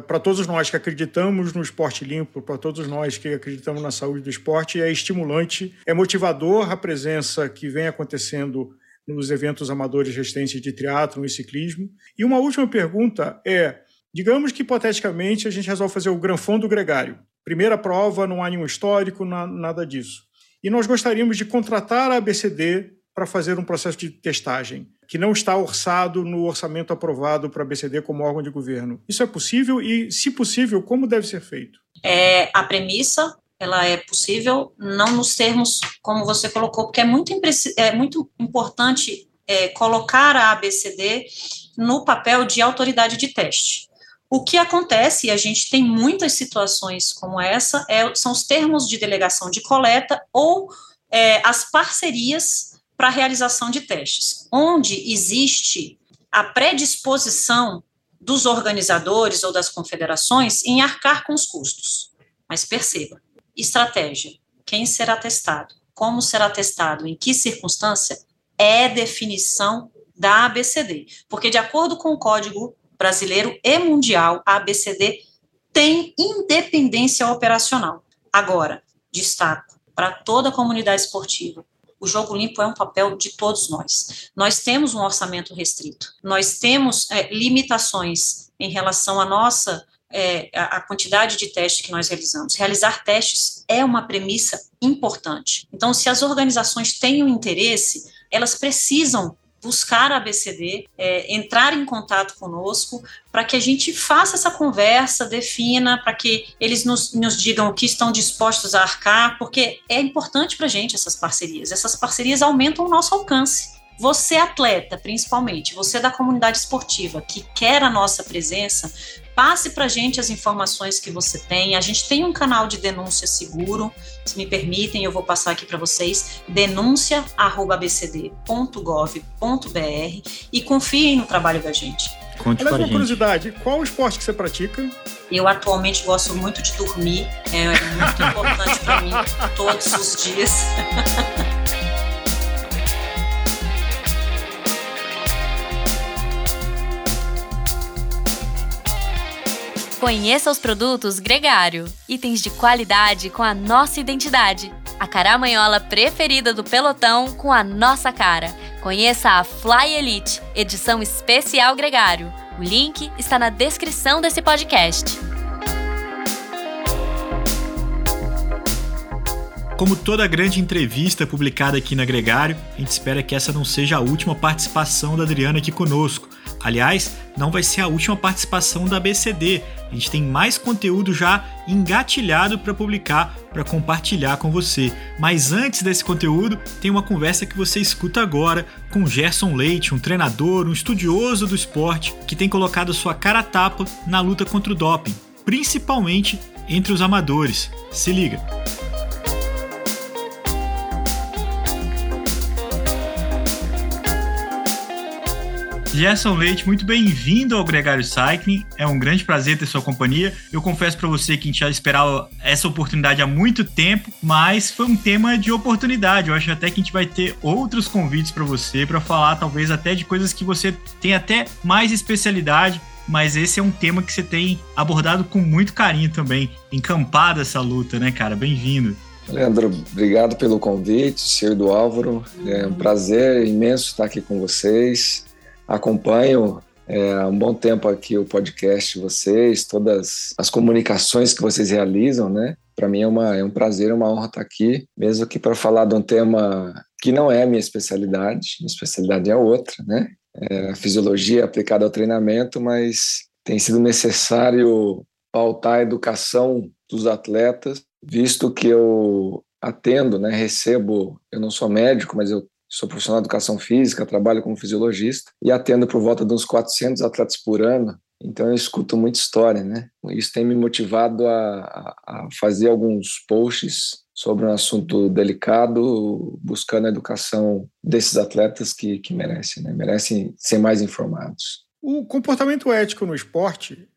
para todos nós que acreditamos no esporte limpo, para todos nós que acreditamos na saúde do esporte. É estimulante, é motivador a presença que vem acontecendo nos eventos amadores residentes de triatlon e ciclismo. E uma última pergunta é, digamos que, hipoteticamente, a gente resolve fazer o Grand Fond do Gregário. Primeira prova, não há nenhum histórico, nada disso. E nós gostaríamos de contratar a ABCD para fazer um processo de testagem, que não está orçado no orçamento aprovado para a ABCD como órgão de governo. Isso é possível? E, se possível, como deve ser feito? A premissa, ela é possível, não nos termos como você colocou, porque é muito importante colocar a ABCD no papel de autoridade de teste. O que acontece, e a gente tem muitas situações como essa, são os termos de delegação de coleta ou as parcerias para realização de testes, onde existe a predisposição dos organizadores ou das confederações em arcar com os custos. Mas perceba, estratégia, quem será testado, como será testado, em que circunstância, é definição da ABCD, porque de acordo com o Código Brasileiro e mundial, a ABCD tem independência operacional. Agora, destaco para toda a comunidade esportiva, o jogo limpo é um papel de todos nós. Nós temos um orçamento restrito, nós temos limitações em relação à nossa a quantidade de testes que nós realizamos. Realizar testes é uma premissa importante. Então, se as organizações têm um interesse, elas precisam buscar a ABCD, entrar em contato conosco, para que a gente faça essa conversa, defina, para que eles nos digam o que estão dispostos a arcar, porque é importante para a gente essas parcerias. Essas parcerias aumentam o nosso alcance. Você, atleta, principalmente, você da comunidade esportiva, que quer a nossa presença, passe para a gente as informações que você tem. A gente tem um canal de denúncia seguro, se me permitem, eu vou passar aqui para vocês, denuncia@abcd.gov.br, e confiem no trabalho da gente. Conte pra gente. Curiosidade, qual o esporte que você pratica? Eu atualmente gosto muito de dormir, é muito importante para mim todos os dias. Conheça os produtos Gregário, itens de qualidade com a nossa identidade. A caramanhola preferida do pelotão com a nossa cara. Conheça a Fly Elite, edição especial Gregário. O link está na descrição desse podcast. Como toda grande entrevista publicada aqui na Gregário, a gente espera que essa não seja a última participação da Adriana aqui conosco. Aliás, não vai ser a última participação da ABCD. A gente tem mais conteúdo já engatilhado para publicar, para compartilhar com você. Mas antes desse conteúdo, tem uma conversa que você escuta agora com Gerson Leite, um treinador, um estudioso do esporte, que tem colocado sua cara a tapa na luta contra o doping, principalmente entre os amadores. Se liga! Gerson Leite, muito bem-vindo ao Gregário Cycling, é um grande prazer ter sua companhia. Eu confesso para você que a gente já esperava essa oportunidade há muito tempo, mas foi um tema de oportunidade. Eu acho até que a gente vai ter outros convites para você, para falar talvez até de coisas que você tem até mais especialidade, mas esse é um tema que você tem abordado com muito carinho também, encampado essa luta, né, cara? Bem-vindo. Leandro, obrigado pelo convite, seu e do Álvaro, é um prazer imenso estar aqui com vocês. Acompanho há um bom tempo aqui o podcast de vocês, todas as comunicações que vocês realizam, né? Para mim é um prazer, é uma honra estar aqui, mesmo que para falar de um tema que não é minha especialidade é outra, né? É a fisiologia aplicada ao treinamento, mas tem sido necessário pautar a educação dos atletas, visto que eu atendo, né, recebo, eu não sou médico, mas eu sou profissional de educação física, trabalho como fisiologista e atendo por volta de uns 400 atletas por ano, então eu escuto muita história, né? Isso tem me motivado a fazer alguns posts sobre um assunto delicado, buscando a educação desses atletas que merecem, né? Merecem ser mais informados. O comportamento ético no esporte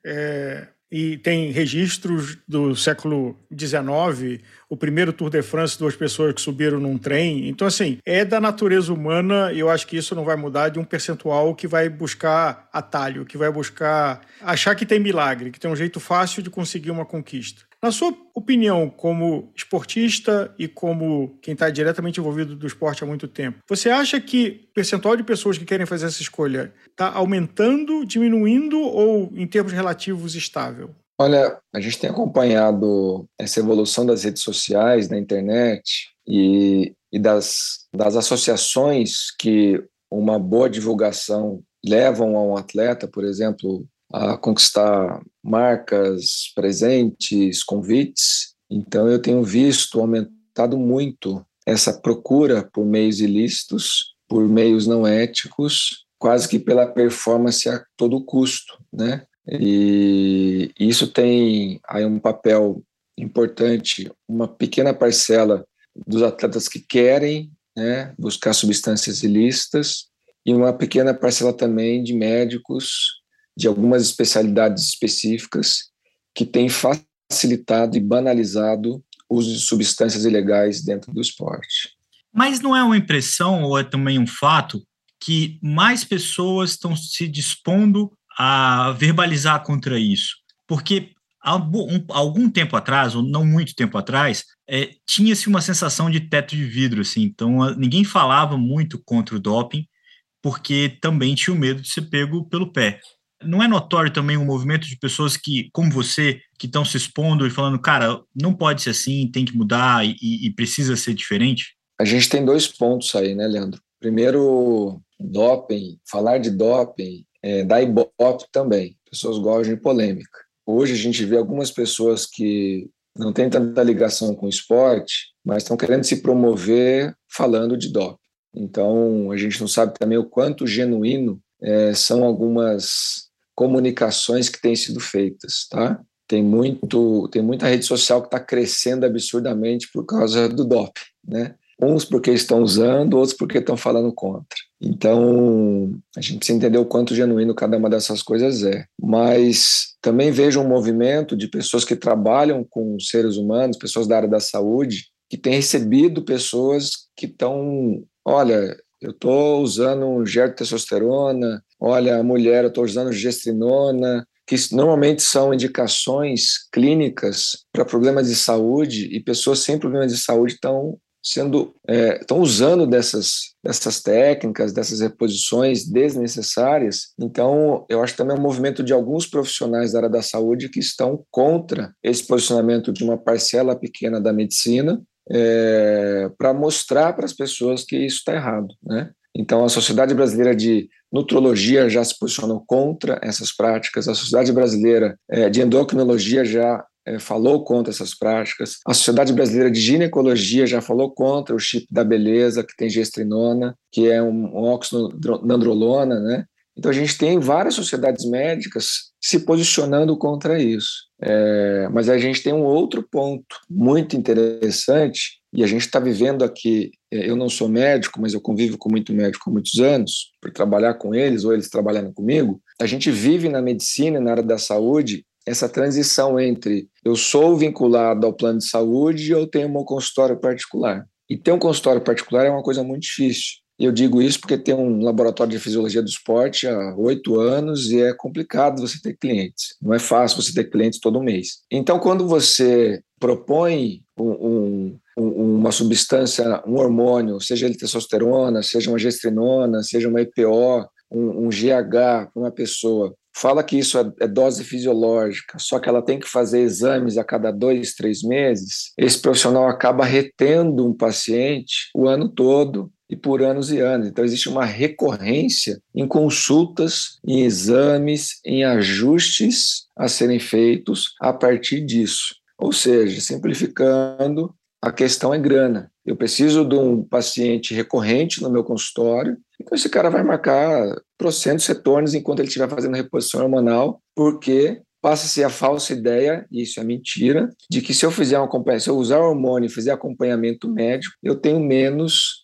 e tem registros do século XIX, o primeiro Tour de France, 2 pessoas que subiram num trem. Então, assim, é da natureza humana, e eu acho que isso não vai mudar, de um percentual que vai buscar atalho, que vai buscar achar que tem milagre, que tem um jeito fácil de conseguir uma conquista. Na sua opinião, como esportista e como quem está diretamente envolvido do esporte há muito tempo, você acha que o percentual de pessoas que querem fazer essa escolha está aumentando, diminuindo ou, em termos relativos, estável? Olha, a gente tem acompanhado essa evolução das redes sociais, da internet e das associações que uma boa divulgação levam a um atleta, por exemplo, a conquistar marcas, presentes, convites. Então, eu tenho visto aumentado muito essa procura por meios ilícitos, por meios não éticos, quase que pela performance a todo custo, né? E isso tem aí um papel importante, uma pequena parcela dos atletas que querem, né, buscar substâncias ilícitas e uma pequena parcela também de médicos de algumas especialidades específicas que têm facilitado e banalizado o uso de substâncias ilegais dentro do esporte. Mas não é uma impressão, ou é também um fato, que mais pessoas estão se dispondo a verbalizar contra isso? Porque algum tempo atrás, ou não muito tempo atrás, tinha-se uma sensação de teto de vidro, assim, então ninguém falava muito contra o doping, porque também tinha o medo de ser pego pelo pé. Não é notório também um movimento de pessoas que, como você, que estão se expondo e falando, cara, não pode ser assim, tem que mudar e precisa ser diferente? A gente tem 2 pontos aí, né, Leandro? Primeiro, doping, falar de doping, dá ibope também. Pessoas gostam de polêmica. Hoje a gente vê algumas pessoas que não têm tanta ligação com o esporte, mas estão querendo se promover falando de doping. Então, a gente não sabe também o quanto genuíno são algumas comunicações que têm sido feitas, tá? Tem muita rede social que está crescendo absurdamente por causa do doping, né? Uns porque estão usando, outros porque estão falando contra. Então, a gente precisa entender o quanto genuíno cada uma dessas coisas é. Mas também vejo um movimento de pessoas que trabalham com seres humanos, pessoas da área da saúde, que têm recebido pessoas que estão, olha, eu estou usando um gel de testosterona, olha, a mulher, eu estou usando gestrinona, que normalmente são indicações clínicas para problemas de saúde, e pessoas sem problemas de saúde estão usando dessas técnicas, dessas reposições desnecessárias. Então, eu acho também um movimento de alguns profissionais da área da saúde que estão contra esse posicionamento de uma parcela pequena da medicina, para mostrar para as pessoas que isso está errado, né? Então, a Sociedade Brasileira de Nutrologia já se posicionou contra essas práticas, a Sociedade Brasileira de Endocrinologia já falou contra essas práticas, a Sociedade Brasileira de Ginecologia já falou contra o chip da beleza, que tem gestrinona, que é um óxido nandrolona, né? Então, a gente tem várias sociedades médicas se posicionando contra isso. Mas a gente tem um outro ponto muito interessante, E a gente está vivendo aqui, eu não sou médico, mas eu convivo com muito médico há muitos anos, por trabalhar com eles ou eles trabalhando comigo, a gente vive na medicina, na área da saúde, essa transição entre eu sou vinculado ao plano de saúde ou tenho um consultório particular. E ter um consultório particular é uma coisa muito difícil. Eu digo isso porque tem um laboratório de fisiologia do esporte há 8 anos e é complicado você ter clientes. Não é fácil você ter clientes todo mês. Então, quando você propõe uma substância, um hormônio, seja ele testosterona, seja uma gestrinona, seja uma EPO, um GH para uma pessoa, fala que isso é dose fisiológica, só que ela tem que fazer exames a cada 2, 3 meses, esse profissional acaba retendo um paciente o ano todo e por anos e anos. Então, existe uma recorrência em consultas, em exames, em ajustes a serem feitos a partir disso. Ou seja, simplificando, a questão é grana. Eu preciso de um paciente recorrente no meu consultório, então esse cara vai marcar trocentos retornos enquanto ele estiver fazendo reposição hormonal, porque passa-se a falsa ideia, e isso é mentira, de que se eu fizer um acompanhamento, se eu usar hormônio e fizer acompanhamento médico, eu tenho menos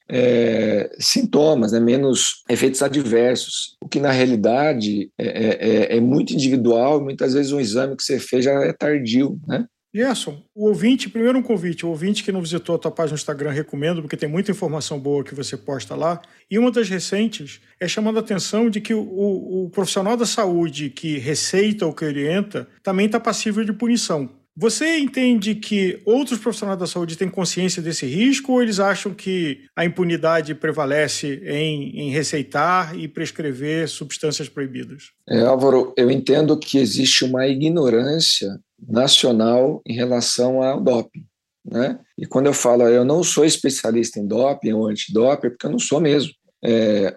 sintomas, né? Menos efeitos adversos, o que na realidade é muito individual, muitas vezes um exame que você fez já é tardio, né? Gerson, o ouvinte, primeiro um convite, o ouvinte que não visitou a tua página no Instagram, recomendo, porque tem muita informação boa que você posta lá, e uma das recentes é chamando a atenção de que o profissional da saúde que receita ou que orienta também está passível de punição. Você entende que outros profissionais da saúde têm consciência desse risco ou eles acham que a impunidade prevalece em receitar e prescrever substâncias proibidas? Álvaro, eu entendo que existe uma ignorância nacional em relação ao doping, né? E quando eu falo eu não sou especialista em doping ou antidoping, é porque eu não sou mesmo.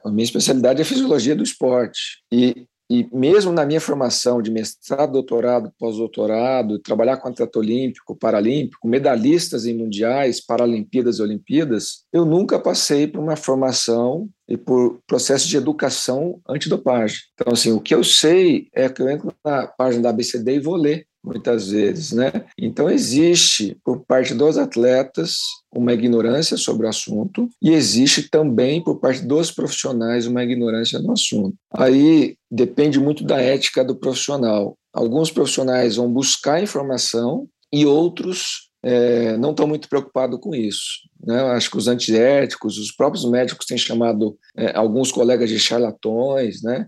A minha especialidade é fisiologia do esporte. E mesmo na minha formação de mestrado, doutorado, pós-doutorado, trabalhar com atleta olímpico, paralímpico, medalhistas em mundiais, paralimpíadas e olimpíadas, eu nunca passei por uma formação e por processo de educação antidopagem. Então, assim, o que eu sei é que eu entro na página da BCD e vou ler muitas vezes, né? Então, existe, por parte dos atletas, uma ignorância sobre o assunto e existe também, por parte dos profissionais, uma ignorância no assunto. Aí depende muito da ética do profissional. Alguns profissionais vão buscar informação e outros não estão muito preocupados com isso, né? Acho que os antiéticos, os próprios médicos têm chamado alguns colegas de charlatões, né?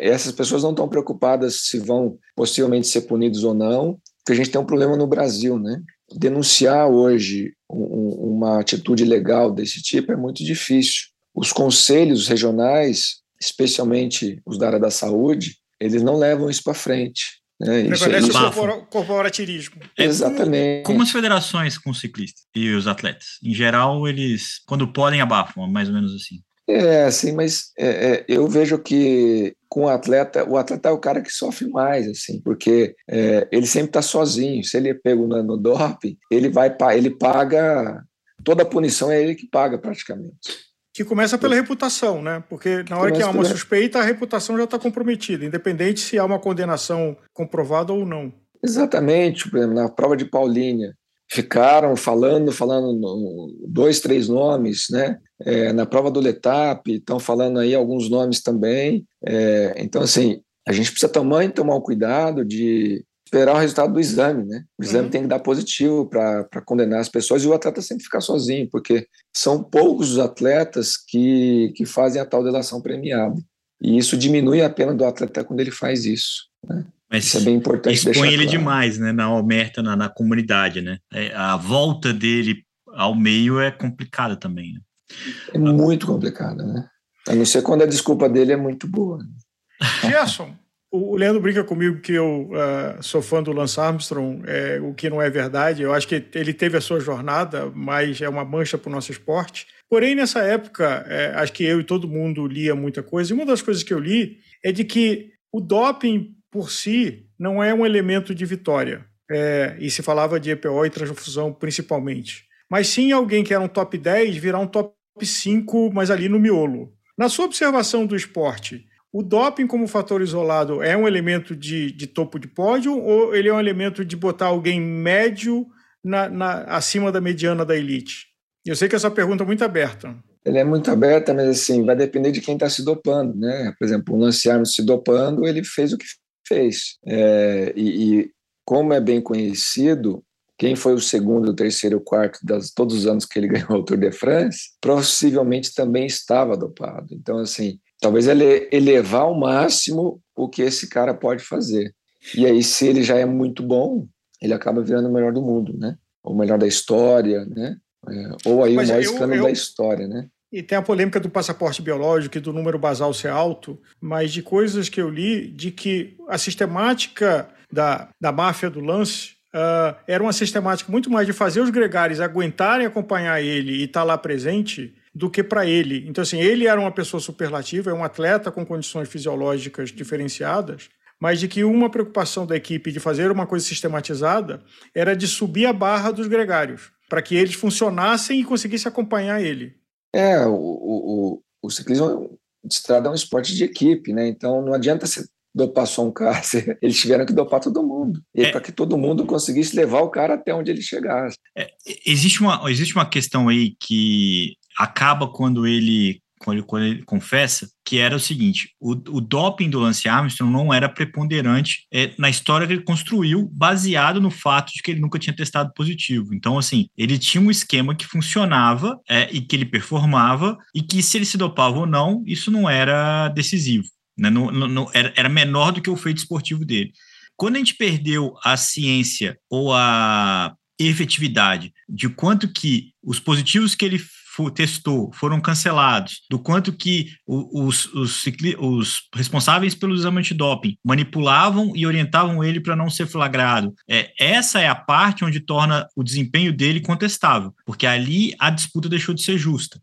Essas pessoas não estão preocupadas se vão possivelmente ser punidos ou não, porque a gente tem um problema no Brasil, né? Denunciar hoje uma atitude legal desse tipo é muito difícil. Os conselhos regionais, especialmente os da área da saúde, eles não levam isso para frente, né? Prevalece o corporativismo. Exatamente. Como as federações com os ciclistas e os atletas? Em geral, eles, quando podem, abafam, mais ou menos assim. Sim, mas eu vejo que com o atleta é o cara que sofre mais, assim, porque ele sempre está sozinho. Se ele é pego no doping, ele paga, toda a punição é ele que paga praticamente. Que começa pela reputação, né? Porque na hora que há uma suspeita, a reputação já está comprometida, independente se há uma condenação comprovada ou não. Exatamente, por exemplo, na prova de Paulínia. Ficaram falando 2, 3 nomes, né? Na prova do L'Étape, estão falando aí alguns nomes também. Então, assim, a gente precisa tomar o cuidado de esperar o resultado do exame, né? O exame tem que dar positivo para condenar as pessoas e o atleta sempre ficar sozinho, porque são poucos os atletas que fazem a tal delação premiada. E isso diminui a pena do atleta quando ele faz isso, né? Mas isso é bem importante expõe deixar ele claro. Demais, né? Na omerta, na comunidade, né? A volta dele ao meio é complicada também, né? É muito complicada, né? A não ser quando a desculpa dele é muito boa, né? Gerson, o Leandro brinca comigo que eu sou fã do Lance Armstrong, o que não é verdade. Eu acho que ele teve a sua jornada, mas é uma mancha para o nosso esporte. Porém, nessa época, acho que eu e todo mundo lia muita coisa. E uma das coisas que eu li é de que o doping por si, não é um elemento de vitória. E se falava de EPO e transfusão principalmente. Mas sim alguém que era um top 10 virar um top 5, mas ali no miolo. Na sua observação do esporte, o doping como fator isolado é um elemento de topo de pódio ou ele é um elemento de botar alguém médio acima da mediana da elite? Eu sei que essa pergunta é muito aberta. Ela é muito aberta, mas assim, vai depender de quem está se dopando, né? Por exemplo, o Lance Armstrong se dopando, ele fez o que fez. E como é bem conhecido, quem foi o segundo, o terceiro, o quarto de todos os anos que ele ganhou o Tour de France, possivelmente também estava dopado. Então, assim, talvez ele elevar ao máximo o que esse cara pode fazer. E aí, se ele já é muito bom, ele acaba virando o melhor do mundo, né? Ou o melhor da história, né? Ou aí mas o maior escândalo da história, né? E tem a polêmica do passaporte biológico e do número basal ser alto, mas de coisas que eu li, de que a sistemática da máfia do Lance... era uma sistemática muito mais de fazer os gregários aguentarem acompanhar ele e estar lá presente do que para ele. Então, assim, ele era uma pessoa superlativa, é um atleta com condições fisiológicas diferenciadas, mas de que uma preocupação da equipe de fazer uma coisa sistematizada era de subir a barra dos gregários, para que eles funcionassem e conseguissem acompanhar ele. O ciclismo de estrada é um esporte de equipe, né? Então não adianta ser dopar só um cara, eles tiveram que dopar todo mundo, para que todo mundo conseguisse levar o cara até onde ele chegasse. Existe uma questão aí que acaba quando ele confessa, que era o seguinte: o doping do Lance Armstrong não era preponderante na história que ele construiu, baseado no fato de que ele nunca tinha testado positivo. Então, assim, ele tinha um esquema que funcionava e que ele performava, e que se ele se dopava ou não, isso não era decisivo. Não, era menor do que o feito esportivo dele. Quando a gente perdeu a ciência ou a efetividade de quanto que os positivos que ele testou foram cancelados, do quanto que os responsáveis pelo exame antidoping manipulavam e orientavam ele para não ser flagrado, essa é a parte onde torna o desempenho dele contestável, porque ali a disputa deixou de ser justa,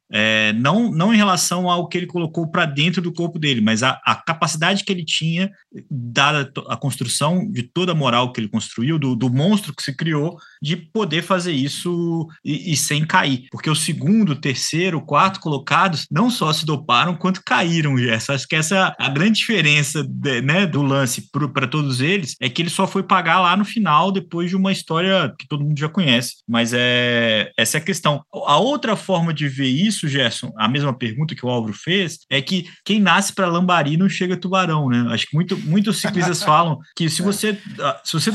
não em relação ao que ele colocou para dentro do corpo dele, mas a capacidade que ele tinha, dada a construção de toda a moral que ele construiu, do monstro que se criou, de poder fazer isso e sem cair, porque o segundo, terceiro, quarto colocados não só se doparam, quanto caíram, Gerson. Acho que essa é a grande diferença do Lance para todos eles, é que ele só foi pagar lá no final, depois de uma história que todo mundo já conhece. Mas essa é a questão. A outra forma de ver isso, Gerson, a mesma pergunta que o Álvaro fez, é que quem nasce para lambari não chega tubarão, né? Acho que muitos ciclistas falam que se você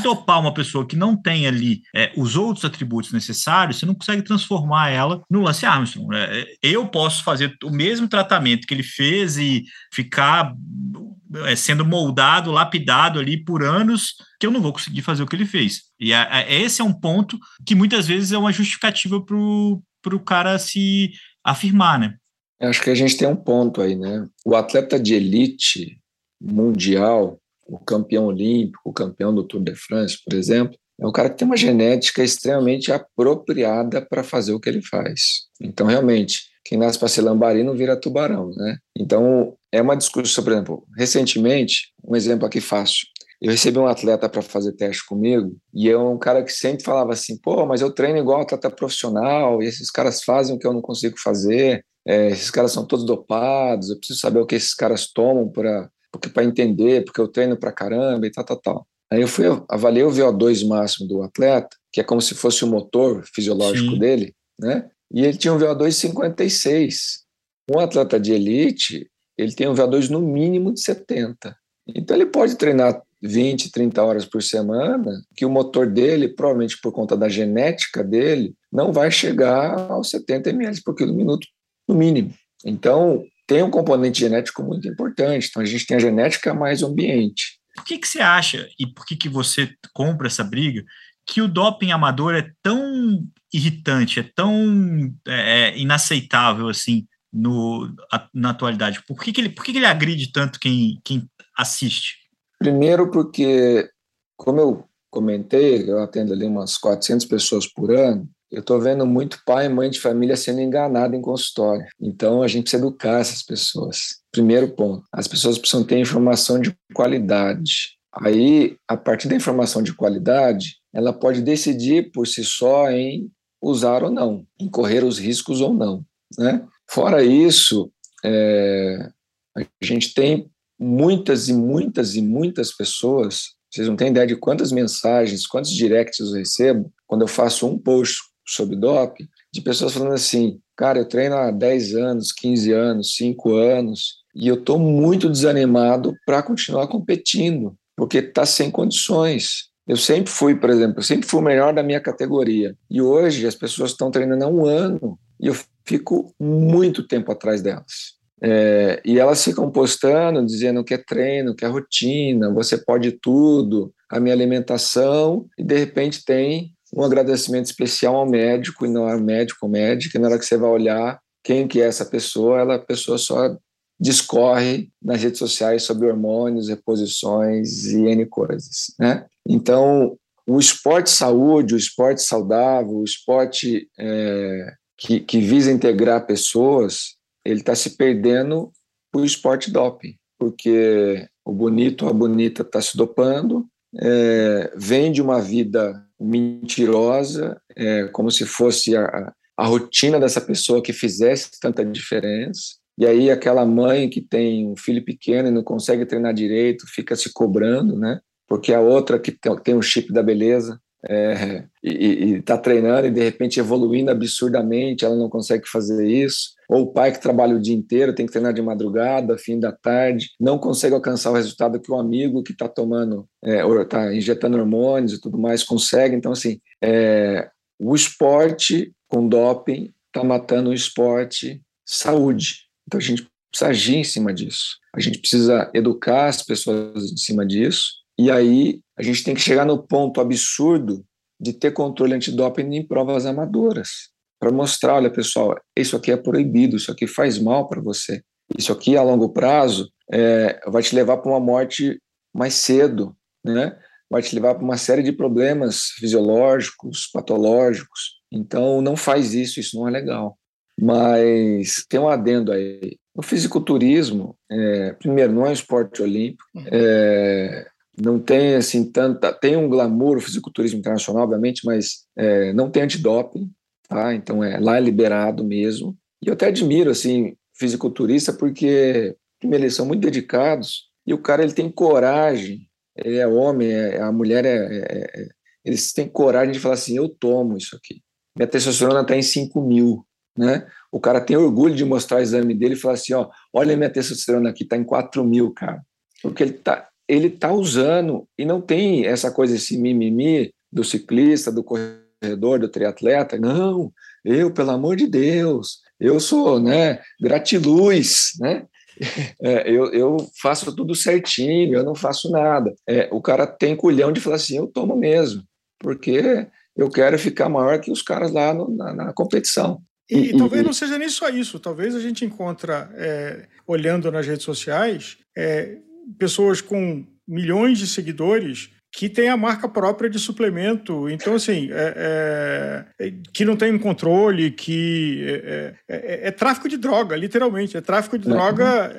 dopar uma pessoa que não tem ali os outros atributos necessários, você não consegue transformar ela no Lance Armstrong. Eu posso fazer o mesmo tratamento que ele fez e ficar sendo moldado, lapidado ali por anos, que eu não vou conseguir fazer o que ele fez. E esse é um ponto que muitas vezes é uma justificativa para o cara se afirmar, né? Eu acho que a gente tem um ponto aí, né? O atleta de elite mundial, o campeão olímpico, o campeão do Tour de France, por exemplo, é um cara que tem uma genética extremamente apropriada para fazer o que ele faz. Então, realmente, quem nasce para ser lambari não vira tubarão, né? Então, é uma discussão, por exemplo, recentemente, um exemplo aqui fácil. Eu recebi um atleta para fazer teste comigo, e é um cara que sempre falava assim: pô, mas eu treino igual atleta profissional, e esses caras fazem o que eu não consigo fazer, esses caras são todos dopados, eu preciso saber o que esses caras tomam para entender, porque eu treino para caramba e tal. Aí eu avaliei o VO2 máximo do atleta, que é como se fosse o motor fisiológico Sim. dele, né? E ele tinha um VO2 de 56. Um atleta de elite, ele tem um VO2 no mínimo de 70. Então ele pode treinar 20, 30 horas por semana, que o motor dele, provavelmente por conta da genética dele, não vai chegar aos 70 ml por quilo minuto, no mínimo. Então tem um componente genético muito importante. Então a gente tem a genética mais o ambiente. Por que você acha, e por que você compra essa briga, que o doping amador é tão irritante, é tão inaceitável assim na atualidade? Por que ele agride tanto quem assiste? Primeiro porque, como eu comentei, eu atendo ali umas 400 pessoas por ano, eu estou vendo muito pai e mãe de família sendo enganado em consultório. Então, a gente precisa educar essas pessoas. Primeiro ponto, as pessoas precisam ter informação de qualidade. Aí, a partir da informação de qualidade, ela pode decidir por si só em usar ou não, em correr os riscos ou não, né? Fora isso, a gente tem muitas pessoas, vocês não têm ideia de quantas mensagens, quantos directs eu recebo, quando eu faço um post sobre doping, de pessoas falando assim, cara, eu treino há 10 anos, 15 anos, 5 anos, e eu estou muito desanimado para continuar competindo, porque está sem condições. Eu sempre fui, por exemplo, eu sempre fui o melhor da minha categoria. E hoje as pessoas estão treinando há um ano e eu fico muito tempo atrás delas. E elas ficam postando, dizendo que é treino, que é rotina, você pode tudo, a minha alimentação, e de repente tem um agradecimento especial ao médico, e não ao médico ou médica, e na hora que você vai olhar quem que é essa pessoa, a pessoa só discorre nas redes sociais sobre hormônios, reposições e N coisas, né? Então, o esporte saúde, o esporte saudável, o esporte que visa integrar pessoas, ele está se perdendo para o esporte doping, porque o bonito, a bonita está se dopando, vem de uma vida mentirosa, como se fosse a rotina dessa pessoa que fizesse tanta diferença. E aí aquela mãe que tem um filho pequeno e não consegue treinar direito fica se cobrando, né? Porque a outra que tem o chip da beleza e está treinando e de repente evoluindo absurdamente, ela não consegue fazer isso. Ou o pai que trabalha o dia inteiro, tem que treinar de madrugada, fim da tarde, não consegue alcançar o resultado que o amigo que está tomando, ou está injetando hormônios e tudo mais, consegue. Então, assim, o esporte com doping está matando o esporte saúde. Então, a gente precisa agir em cima disso. A gente precisa educar as pessoas em cima disso. E aí, a gente tem que chegar no ponto absurdo de ter controle antidoping em provas amadoras. Para mostrar, olha, pessoal, isso aqui é proibido, isso aqui faz mal para você. Isso aqui, a longo prazo, vai te levar para uma morte mais cedo, né? Vai te levar para uma série de problemas fisiológicos, patológicos. Então, não faz isso, isso não é legal. Mas tem um adendo aí. O fisiculturismo, primeiro, não é um esporte olímpico, não tem assim tanta... Tem um glamour o fisiculturismo internacional, obviamente, mas não tem antidoping, tá? Então, lá é liberado mesmo. E eu até admiro, assim, fisiculturista, porque, primeiro, eles são muito dedicados e o cara, ele tem coragem, ele é homem, a mulher eles têm coragem de falar assim, eu tomo isso aqui. Minha testosterona está em 5.000. Né? O cara tem orgulho de mostrar o exame dele e falar assim, ó, olha minha testosterona aqui, tá em 4.000, cara. Porque ele tá usando e não tem essa coisa, esse mimimi do ciclista, do corredor, do triatleta. Não, eu, pelo amor de Deus, eu sou, né, gratiluz, né? Eu faço tudo certinho, eu não faço nada. O cara tem culhão de falar assim, eu tomo mesmo, porque eu quero ficar maior que os caras lá na competição. E talvez não seja nem só isso, talvez a gente encontra, olhando nas redes sociais, pessoas com milhões de seguidores que têm a marca própria de suplemento, então assim, que não tem controle, que é tráfico de droga, literalmente, é tráfico de droga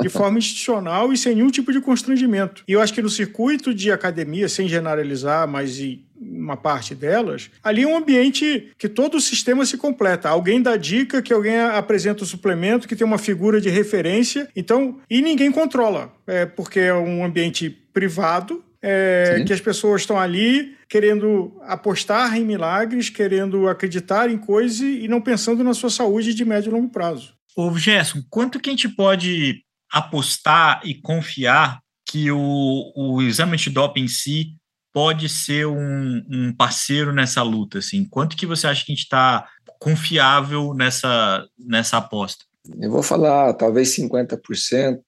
de forma institucional e sem nenhum tipo de constrangimento. E eu acho que no circuito de academia, sem generalizar, mas uma parte delas, ali é um ambiente que todo o sistema se completa. Alguém dá dica, que alguém apresenta o suplemento, que tem uma figura de referência, então, e ninguém controla, porque é um ambiente privado, que as pessoas estão ali querendo apostar em milagres, querendo acreditar em coisas e não pensando na sua saúde de médio e longo prazo. Ô, Gerson, quanto que a gente pode apostar e confiar que o exame antidoping em si pode ser um parceiro nessa luta, assim? Quanto que você acha que a gente está confiável nessa aposta? Eu vou falar talvez 50%,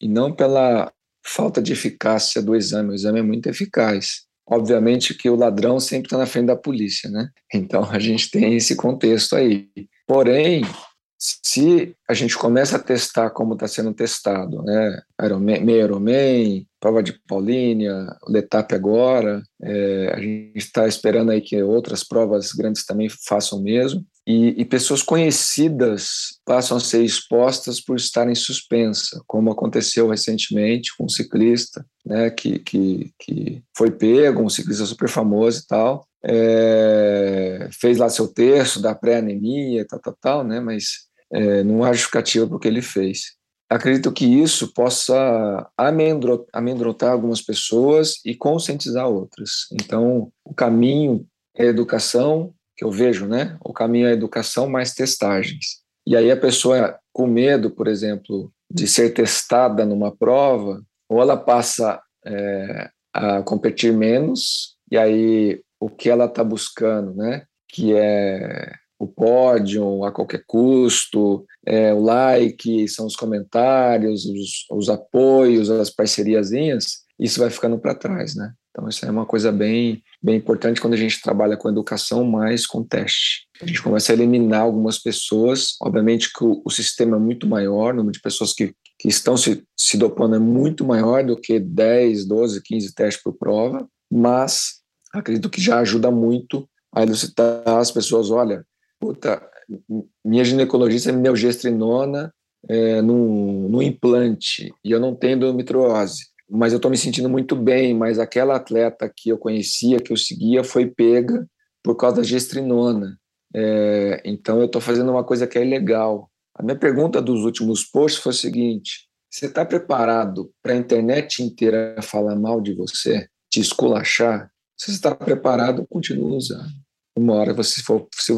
e não pela falta de eficácia do exame. O exame é muito eficaz. Obviamente que o ladrão sempre está na frente da polícia, né? Então a gente tem esse contexto aí. Porém, se a gente começa a testar como está sendo testado, né? Meio Ironman, prova de Paulínia, L'Étape agora, a gente está esperando aí que outras provas grandes também façam o mesmo, e pessoas conhecidas passam a ser expostas por estarem suspensa, como aconteceu recentemente com um ciclista, né, que foi pego, um ciclista super famoso e tal, fez lá seu terço da pré-anemia, tal, né, mas não há justificativa para o que ele fez. Acredito que isso possa amedrontar algumas pessoas e conscientizar outras. Então, o caminho é educação, que eu vejo, né? O caminho é educação mais testagens. E aí a pessoa com medo, por exemplo, de ser testada numa prova, ou ela passa a competir menos, e aí o que ela está buscando, né? Que é o pódio a qualquer custo, o like, são os comentários, os apoios, as parceriazinhas, isso vai ficando para trás, né? Então isso é uma coisa bem, bem importante quando a gente trabalha com educação, mais com teste. A gente começa a eliminar algumas pessoas, obviamente que o sistema é muito maior, o número de pessoas que estão se dopando é muito maior do que 10, 12, 15 testes por prova, mas acredito que já ajuda muito a elucidar as pessoas, olha, puta, minha ginecologista me deu gestrinona no implante e eu não tenho endometriose, mas eu estou me sentindo muito bem, mas aquela atleta que eu conhecia, que eu seguia, foi pega por causa da gestrinona. Então eu estou fazendo uma coisa que é ilegal. A minha pergunta dos últimos posts foi o seguinte, você está preparado para a internet inteira falar mal de você, te esculachar? Se você está preparado, continua usando. Uma hora, se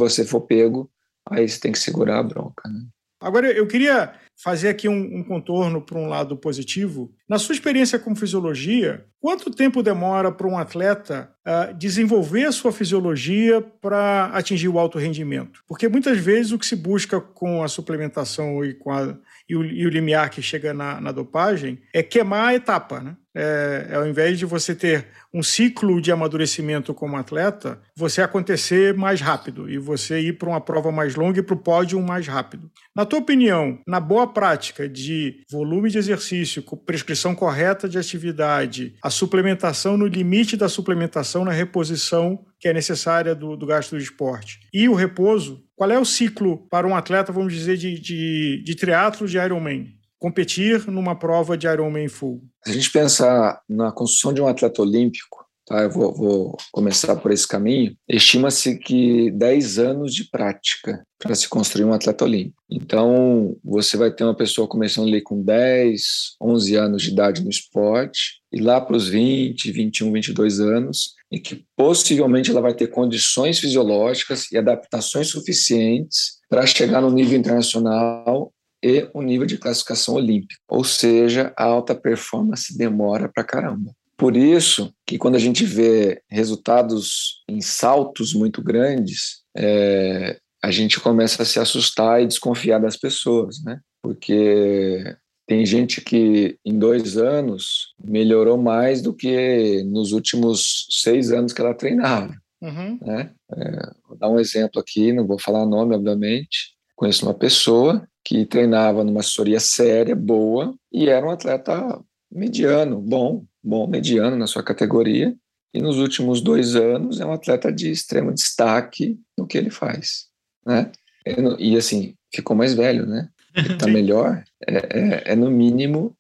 você for pego, aí você tem que segurar a bronca, né? Agora, eu queria fazer aqui um contorno para um lado positivo. Na sua experiência como fisiologia, quanto tempo demora para um atleta desenvolver a sua fisiologia para atingir o alto rendimento? Porque muitas vezes o que se busca com a suplementação e o limiar que chega na dopagem é queimar a etapa, né? Ao invés de você ter um ciclo de amadurecimento como atleta, você acontecer mais rápido e você ir para uma prova mais longa e para o pódio mais rápido. Na tua opinião, na boa prática de volume de exercício, prescrição correta de atividade, a suplementação no limite da suplementação na reposição que é necessária do gasto do esporte e o repouso, qual é o ciclo para um atleta, vamos dizer, de triatlo de Ironman? Competir numa prova de Ironman full? Se a gente pensar na construção de um atleta olímpico, tá? Eu vou começar por esse caminho, estima-se que 10 anos de prática para se construir um atleta olímpico. Então, você vai ter uma pessoa começando ali com 10, 11 anos de idade no esporte, e lá para os 20, 21, 22 anos, em que possivelmente ela vai ter condições fisiológicas e adaptações suficientes para chegar no nível internacional e o nível de classificação olímpica. Ou seja, a alta performance demora pra caramba. Por isso que quando a gente vê resultados em saltos muito grandes, a gente começa a se assustar e desconfiar das pessoas, né? Porque tem gente que em 2 anos melhorou mais do que nos últimos 6 anos que ela treinava. Uhum. Né? Vou dar um exemplo aqui, não vou falar nome, obviamente. Conheço uma pessoa que treinava numa assessoria séria, boa, e era um atleta mediano, bom mediano na sua categoria, e nos últimos 2 anos é um atleta de extremo destaque no que ele faz, né? E assim, ficou mais velho, né? Ele tá melhor, no mínimo,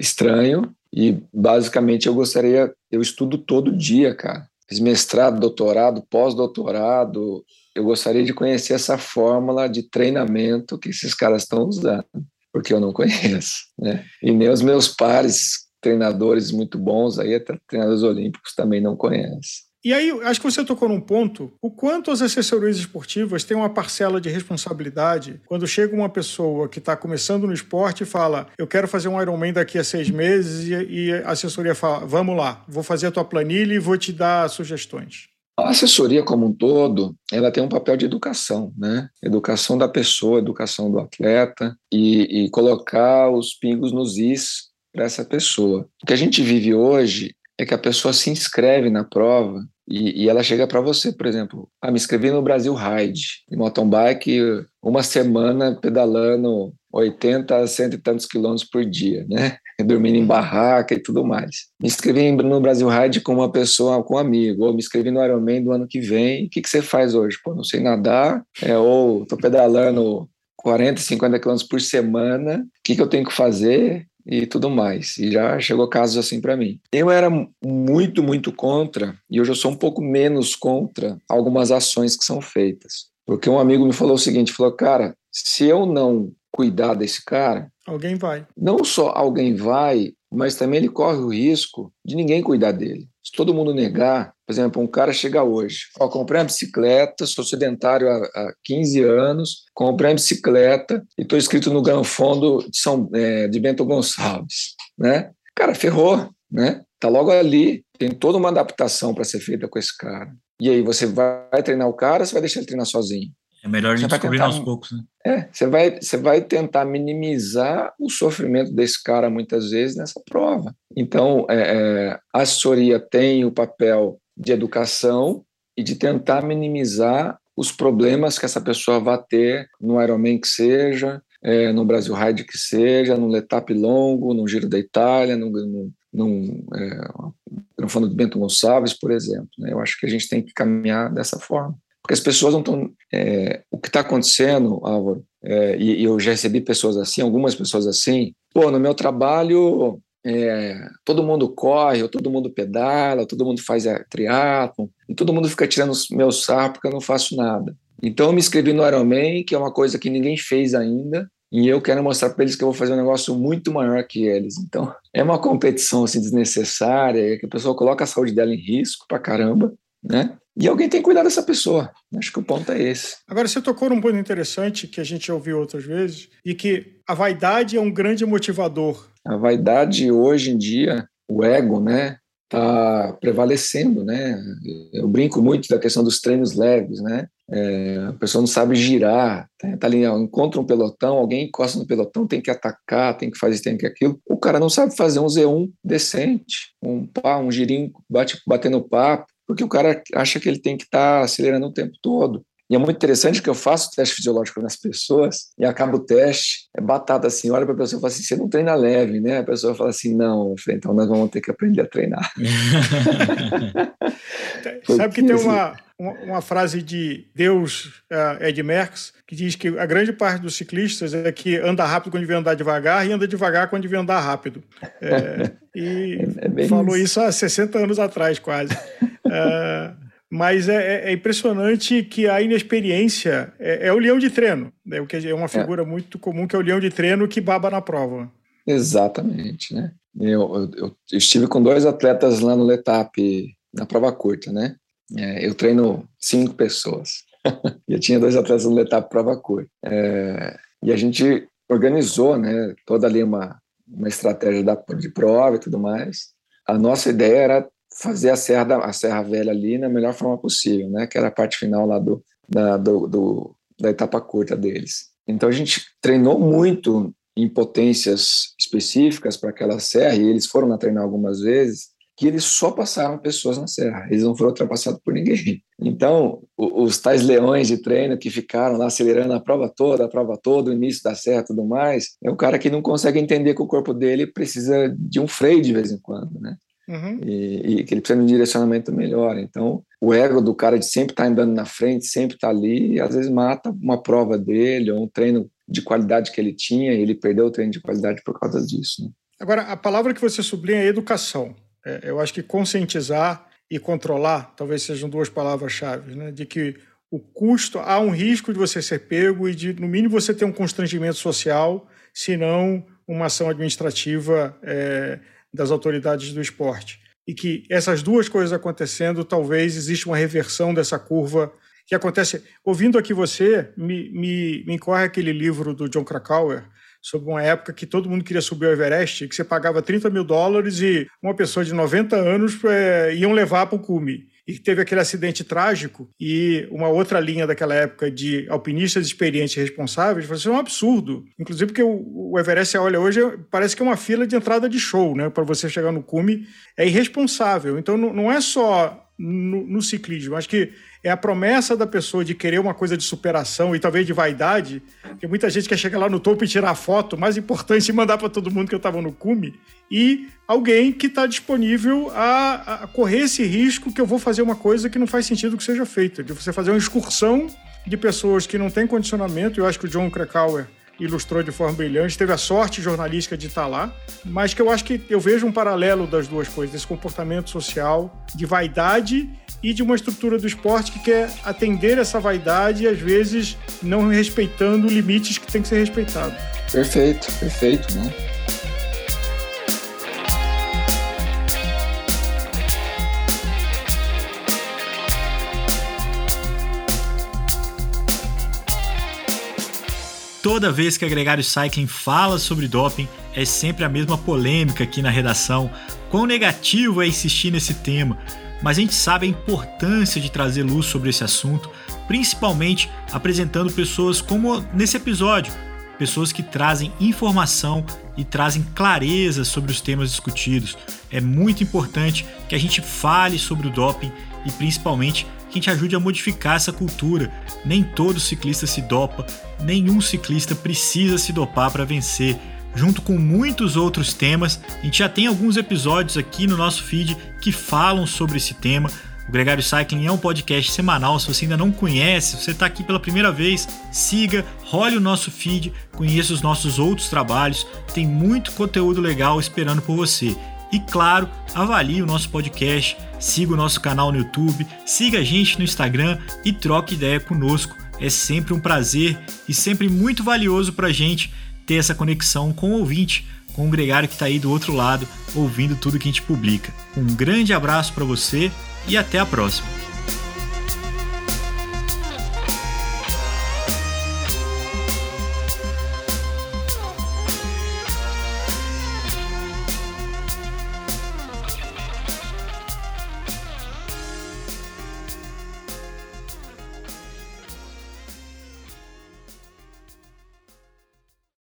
estranho, e basicamente eu estudo todo dia, cara. Fiz mestrado, doutorado, pós-doutorado. Eu gostaria de conhecer essa fórmula de treinamento que esses caras estão usando, porque eu não conheço, né? E nem os meus pares treinadores muito bons, aí até treinadores olímpicos, também não conhecem. E aí, acho que você tocou num ponto, o quanto as assessorias esportivas têm uma parcela de responsabilidade quando chega uma pessoa que está começando no esporte e fala, eu quero fazer um Ironman daqui a 6 meses, e a assessoria fala, vamos lá, vou fazer a tua planilha e vou te dar sugestões. A assessoria como um todo, ela tem um papel de educação, né? Educação da pessoa, educação do atleta, e colocar os pingos nos is para essa pessoa. O que a gente vive hoje é que a pessoa se inscreve na prova, e ela chega para você, por exemplo, me inscrevi no Brasil Ride, de mountain bike, uma semana pedalando 80, 100 e tantos quilômetros por dia, né? Dormindo em barraca e tudo mais. Me inscrevi no Brasil Ride com uma pessoa, com um amigo, ou me inscrevi no Ironman do ano que vem, o que você faz hoje? Pô, não sei nadar, ou tô pedalando 40, 50 quilômetros por semana, o que eu tenho que fazer? E tudo mais, e já chegou casos assim para mim. Eu era muito, muito contra, e hoje eu sou um pouco menos contra algumas ações que são feitas, porque um amigo me falou o seguinte, falou, cara, se eu não cuidar desse cara, alguém vai. Não só alguém vai, mas também ele corre o risco de ninguém cuidar dele. Se todo mundo negar, Por exemplo, um cara chega hoje, ó, comprei uma bicicleta, sou sedentário há 15 anos, comprei uma bicicleta e estou inscrito no Gran Fondo de Bento Gonçalves, né? Cara, ferrou, né? Tá logo ali, tem toda uma adaptação para ser feita com esse cara. E aí, você vai treinar o cara ou você vai deixar ele treinar sozinho? É melhor a gente descobrir aos poucos, né? É, você vai tentar minimizar o sofrimento desse cara muitas vezes nessa prova. Então, a assessoria tem o papel de educação e de tentar minimizar os problemas que essa pessoa vai ter no Ironman que seja, no Brasil Ride que seja, no L'Étape longo, no Giro da Itália, no fundo de Bento Gonçalves, por exemplo, né? Eu acho que a gente tem que caminhar dessa forma. Porque as pessoas não estão... o que está acontecendo, Álvaro, e eu já recebi pessoas assim, algumas pessoas assim, pô, no meu trabalho todo mundo corre, ou todo mundo pedala, todo mundo faz triatlon, e todo mundo fica tirando meu sarro porque eu não faço nada. Então eu me inscrevi no Ironman, que é uma coisa que ninguém fez ainda, e eu quero mostrar para eles que eu vou fazer um negócio muito maior que eles. Então é uma competição assim, desnecessária, que a pessoa coloca a saúde dela em risco pra caramba, né? E alguém tem que cuidar dessa pessoa. Acho que o ponto é esse. Agora, você tocou num ponto interessante que a gente já ouviu outras vezes, e que a vaidade é um grande motivador. A vaidade, hoje em dia, o ego, né, tá prevalecendo, né? Eu brinco muito da questão dos treinos leves, né? A pessoa não sabe girar, tá ali, encontra um pelotão, alguém encosta no pelotão, tem que atacar, tem que fazer, tem que aquilo. O cara não sabe fazer um Z1 decente, um girinho batendo papo, porque o cara acha que ele tem que estar acelerando o tempo todo. E é muito interessante que eu faço teste fisiológico nas pessoas e acaba o teste, é batata assim, olha para a pessoa e fala assim, você não treina leve, né? A pessoa fala assim, não, então nós vamos ter que aprender a treinar. Sabe que tem uma frase de Deus, Eddy Merckx, que diz que a grande parte dos ciclistas é que anda rápido quando devia andar devagar e anda devagar quando devia andar rápido. Falou isso há 60 anos atrás, quase. Mas é impressionante que a inexperiência é o leão de treino, né? O que é uma figura muito comum, que é o leão de treino que baba na prova. Exatamente, né? Eu estive com 2 atletas lá no L'Étape, na prova curta, né? Eu treino 5 pessoas. Eu tinha 2 atletas no L'Étape prova curta. E a gente organizou, né, toda ali uma estratégia de prova e tudo mais. A nossa ideia era fazer a Serra Velha ali na melhor forma possível, né? Que era a parte final lá da etapa curta deles. Então a gente treinou muito em potências específicas para aquela serra, e eles foram lá treinar algumas vezes, que eles só passaram pessoas na serra, eles não foram ultrapassados por ninguém. Então, os tais leões de treino que ficaram lá acelerando a prova toda, o início da serra e tudo mais, é o cara que não consegue entender que o corpo dele precisa de um freio de vez em quando, né? Uhum. E que ele precisa de um direcionamento melhor. Então, o ego do cara de sempre estar andando na frente, sempre estar ali, e às vezes mata uma prova dele ou um treino de qualidade que ele tinha, e ele perdeu o treino de qualidade por causa disso, né? Agora, a palavra que você sublinha é educação. Eu acho que conscientizar e controlar talvez sejam 2 palavras-chave, né? De que o custo, há um risco de você ser pego e de, no mínimo, você ter um constrangimento social, se não uma ação administrativa das autoridades do esporte. E que essas 2 coisas acontecendo, talvez exista uma reversão dessa curva que acontece. Ouvindo aqui você, me incorre aquele livro do Jon Krakauer, sobre uma época que todo mundo queria subir ao Everest, que você pagava $30.000 e uma pessoa de 90 anos iam levar para o cume. E teve aquele acidente trágico, e uma outra linha daquela época de alpinistas experientes e responsáveis falou assim, é um absurdo. Inclusive porque o Everest, olha, hoje parece que é uma fila de entrada de show, né? Para você chegar no cume, é irresponsável. Então não é só no ciclismo, acho que é a promessa da pessoa de querer uma coisa de superação e talvez de vaidade, porque muita gente quer chegar lá no topo e tirar a foto, mais importante é mandar para todo mundo que eu estava no cume, e alguém que está disponível a correr esse risco que eu vou fazer uma coisa que não faz sentido que seja feita, de você fazer uma excursão de pessoas que não têm condicionamento. Eu acho que o Jon Krakauer ilustrou de forma brilhante, teve a sorte jornalística de estar lá, mas que eu acho que eu vejo um paralelo das 2 coisas, desse comportamento social, de vaidade e de uma estrutura do esporte que quer atender essa vaidade e, às vezes, não respeitando limites que tem que ser respeitado. Perfeito, perfeito, né? Toda vez que a Gregário Cycling fala sobre doping, é sempre a mesma polêmica aqui na redação. Quão negativo é insistir nesse tema, mas a gente sabe a importância de trazer luz sobre esse assunto, principalmente apresentando pessoas como nesse episódio, pessoas que trazem informação e trazem clareza sobre os temas discutidos. É muito importante que a gente fale sobre o doping e principalmente que a gente ajude a modificar essa cultura. Nem todo ciclista se dopa, nenhum ciclista precisa se dopar para vencer. Junto com muitos outros temas, a gente já tem alguns episódios aqui no nosso feed que falam sobre esse tema. O Gregário Cycling é um podcast semanal, se você ainda não conhece, se você está aqui pela primeira vez, siga, role o nosso feed, conheça os nossos outros trabalhos, tem muito conteúdo legal esperando por você. E claro, avalie o nosso podcast, siga o nosso canal no YouTube, siga a gente no Instagram e troque ideia conosco. É sempre um prazer e sempre muito valioso pra gente ter essa conexão com o ouvinte, com o gregário que tá aí do outro lado, ouvindo tudo que a gente publica. Um grande abraço para você e até a próxima!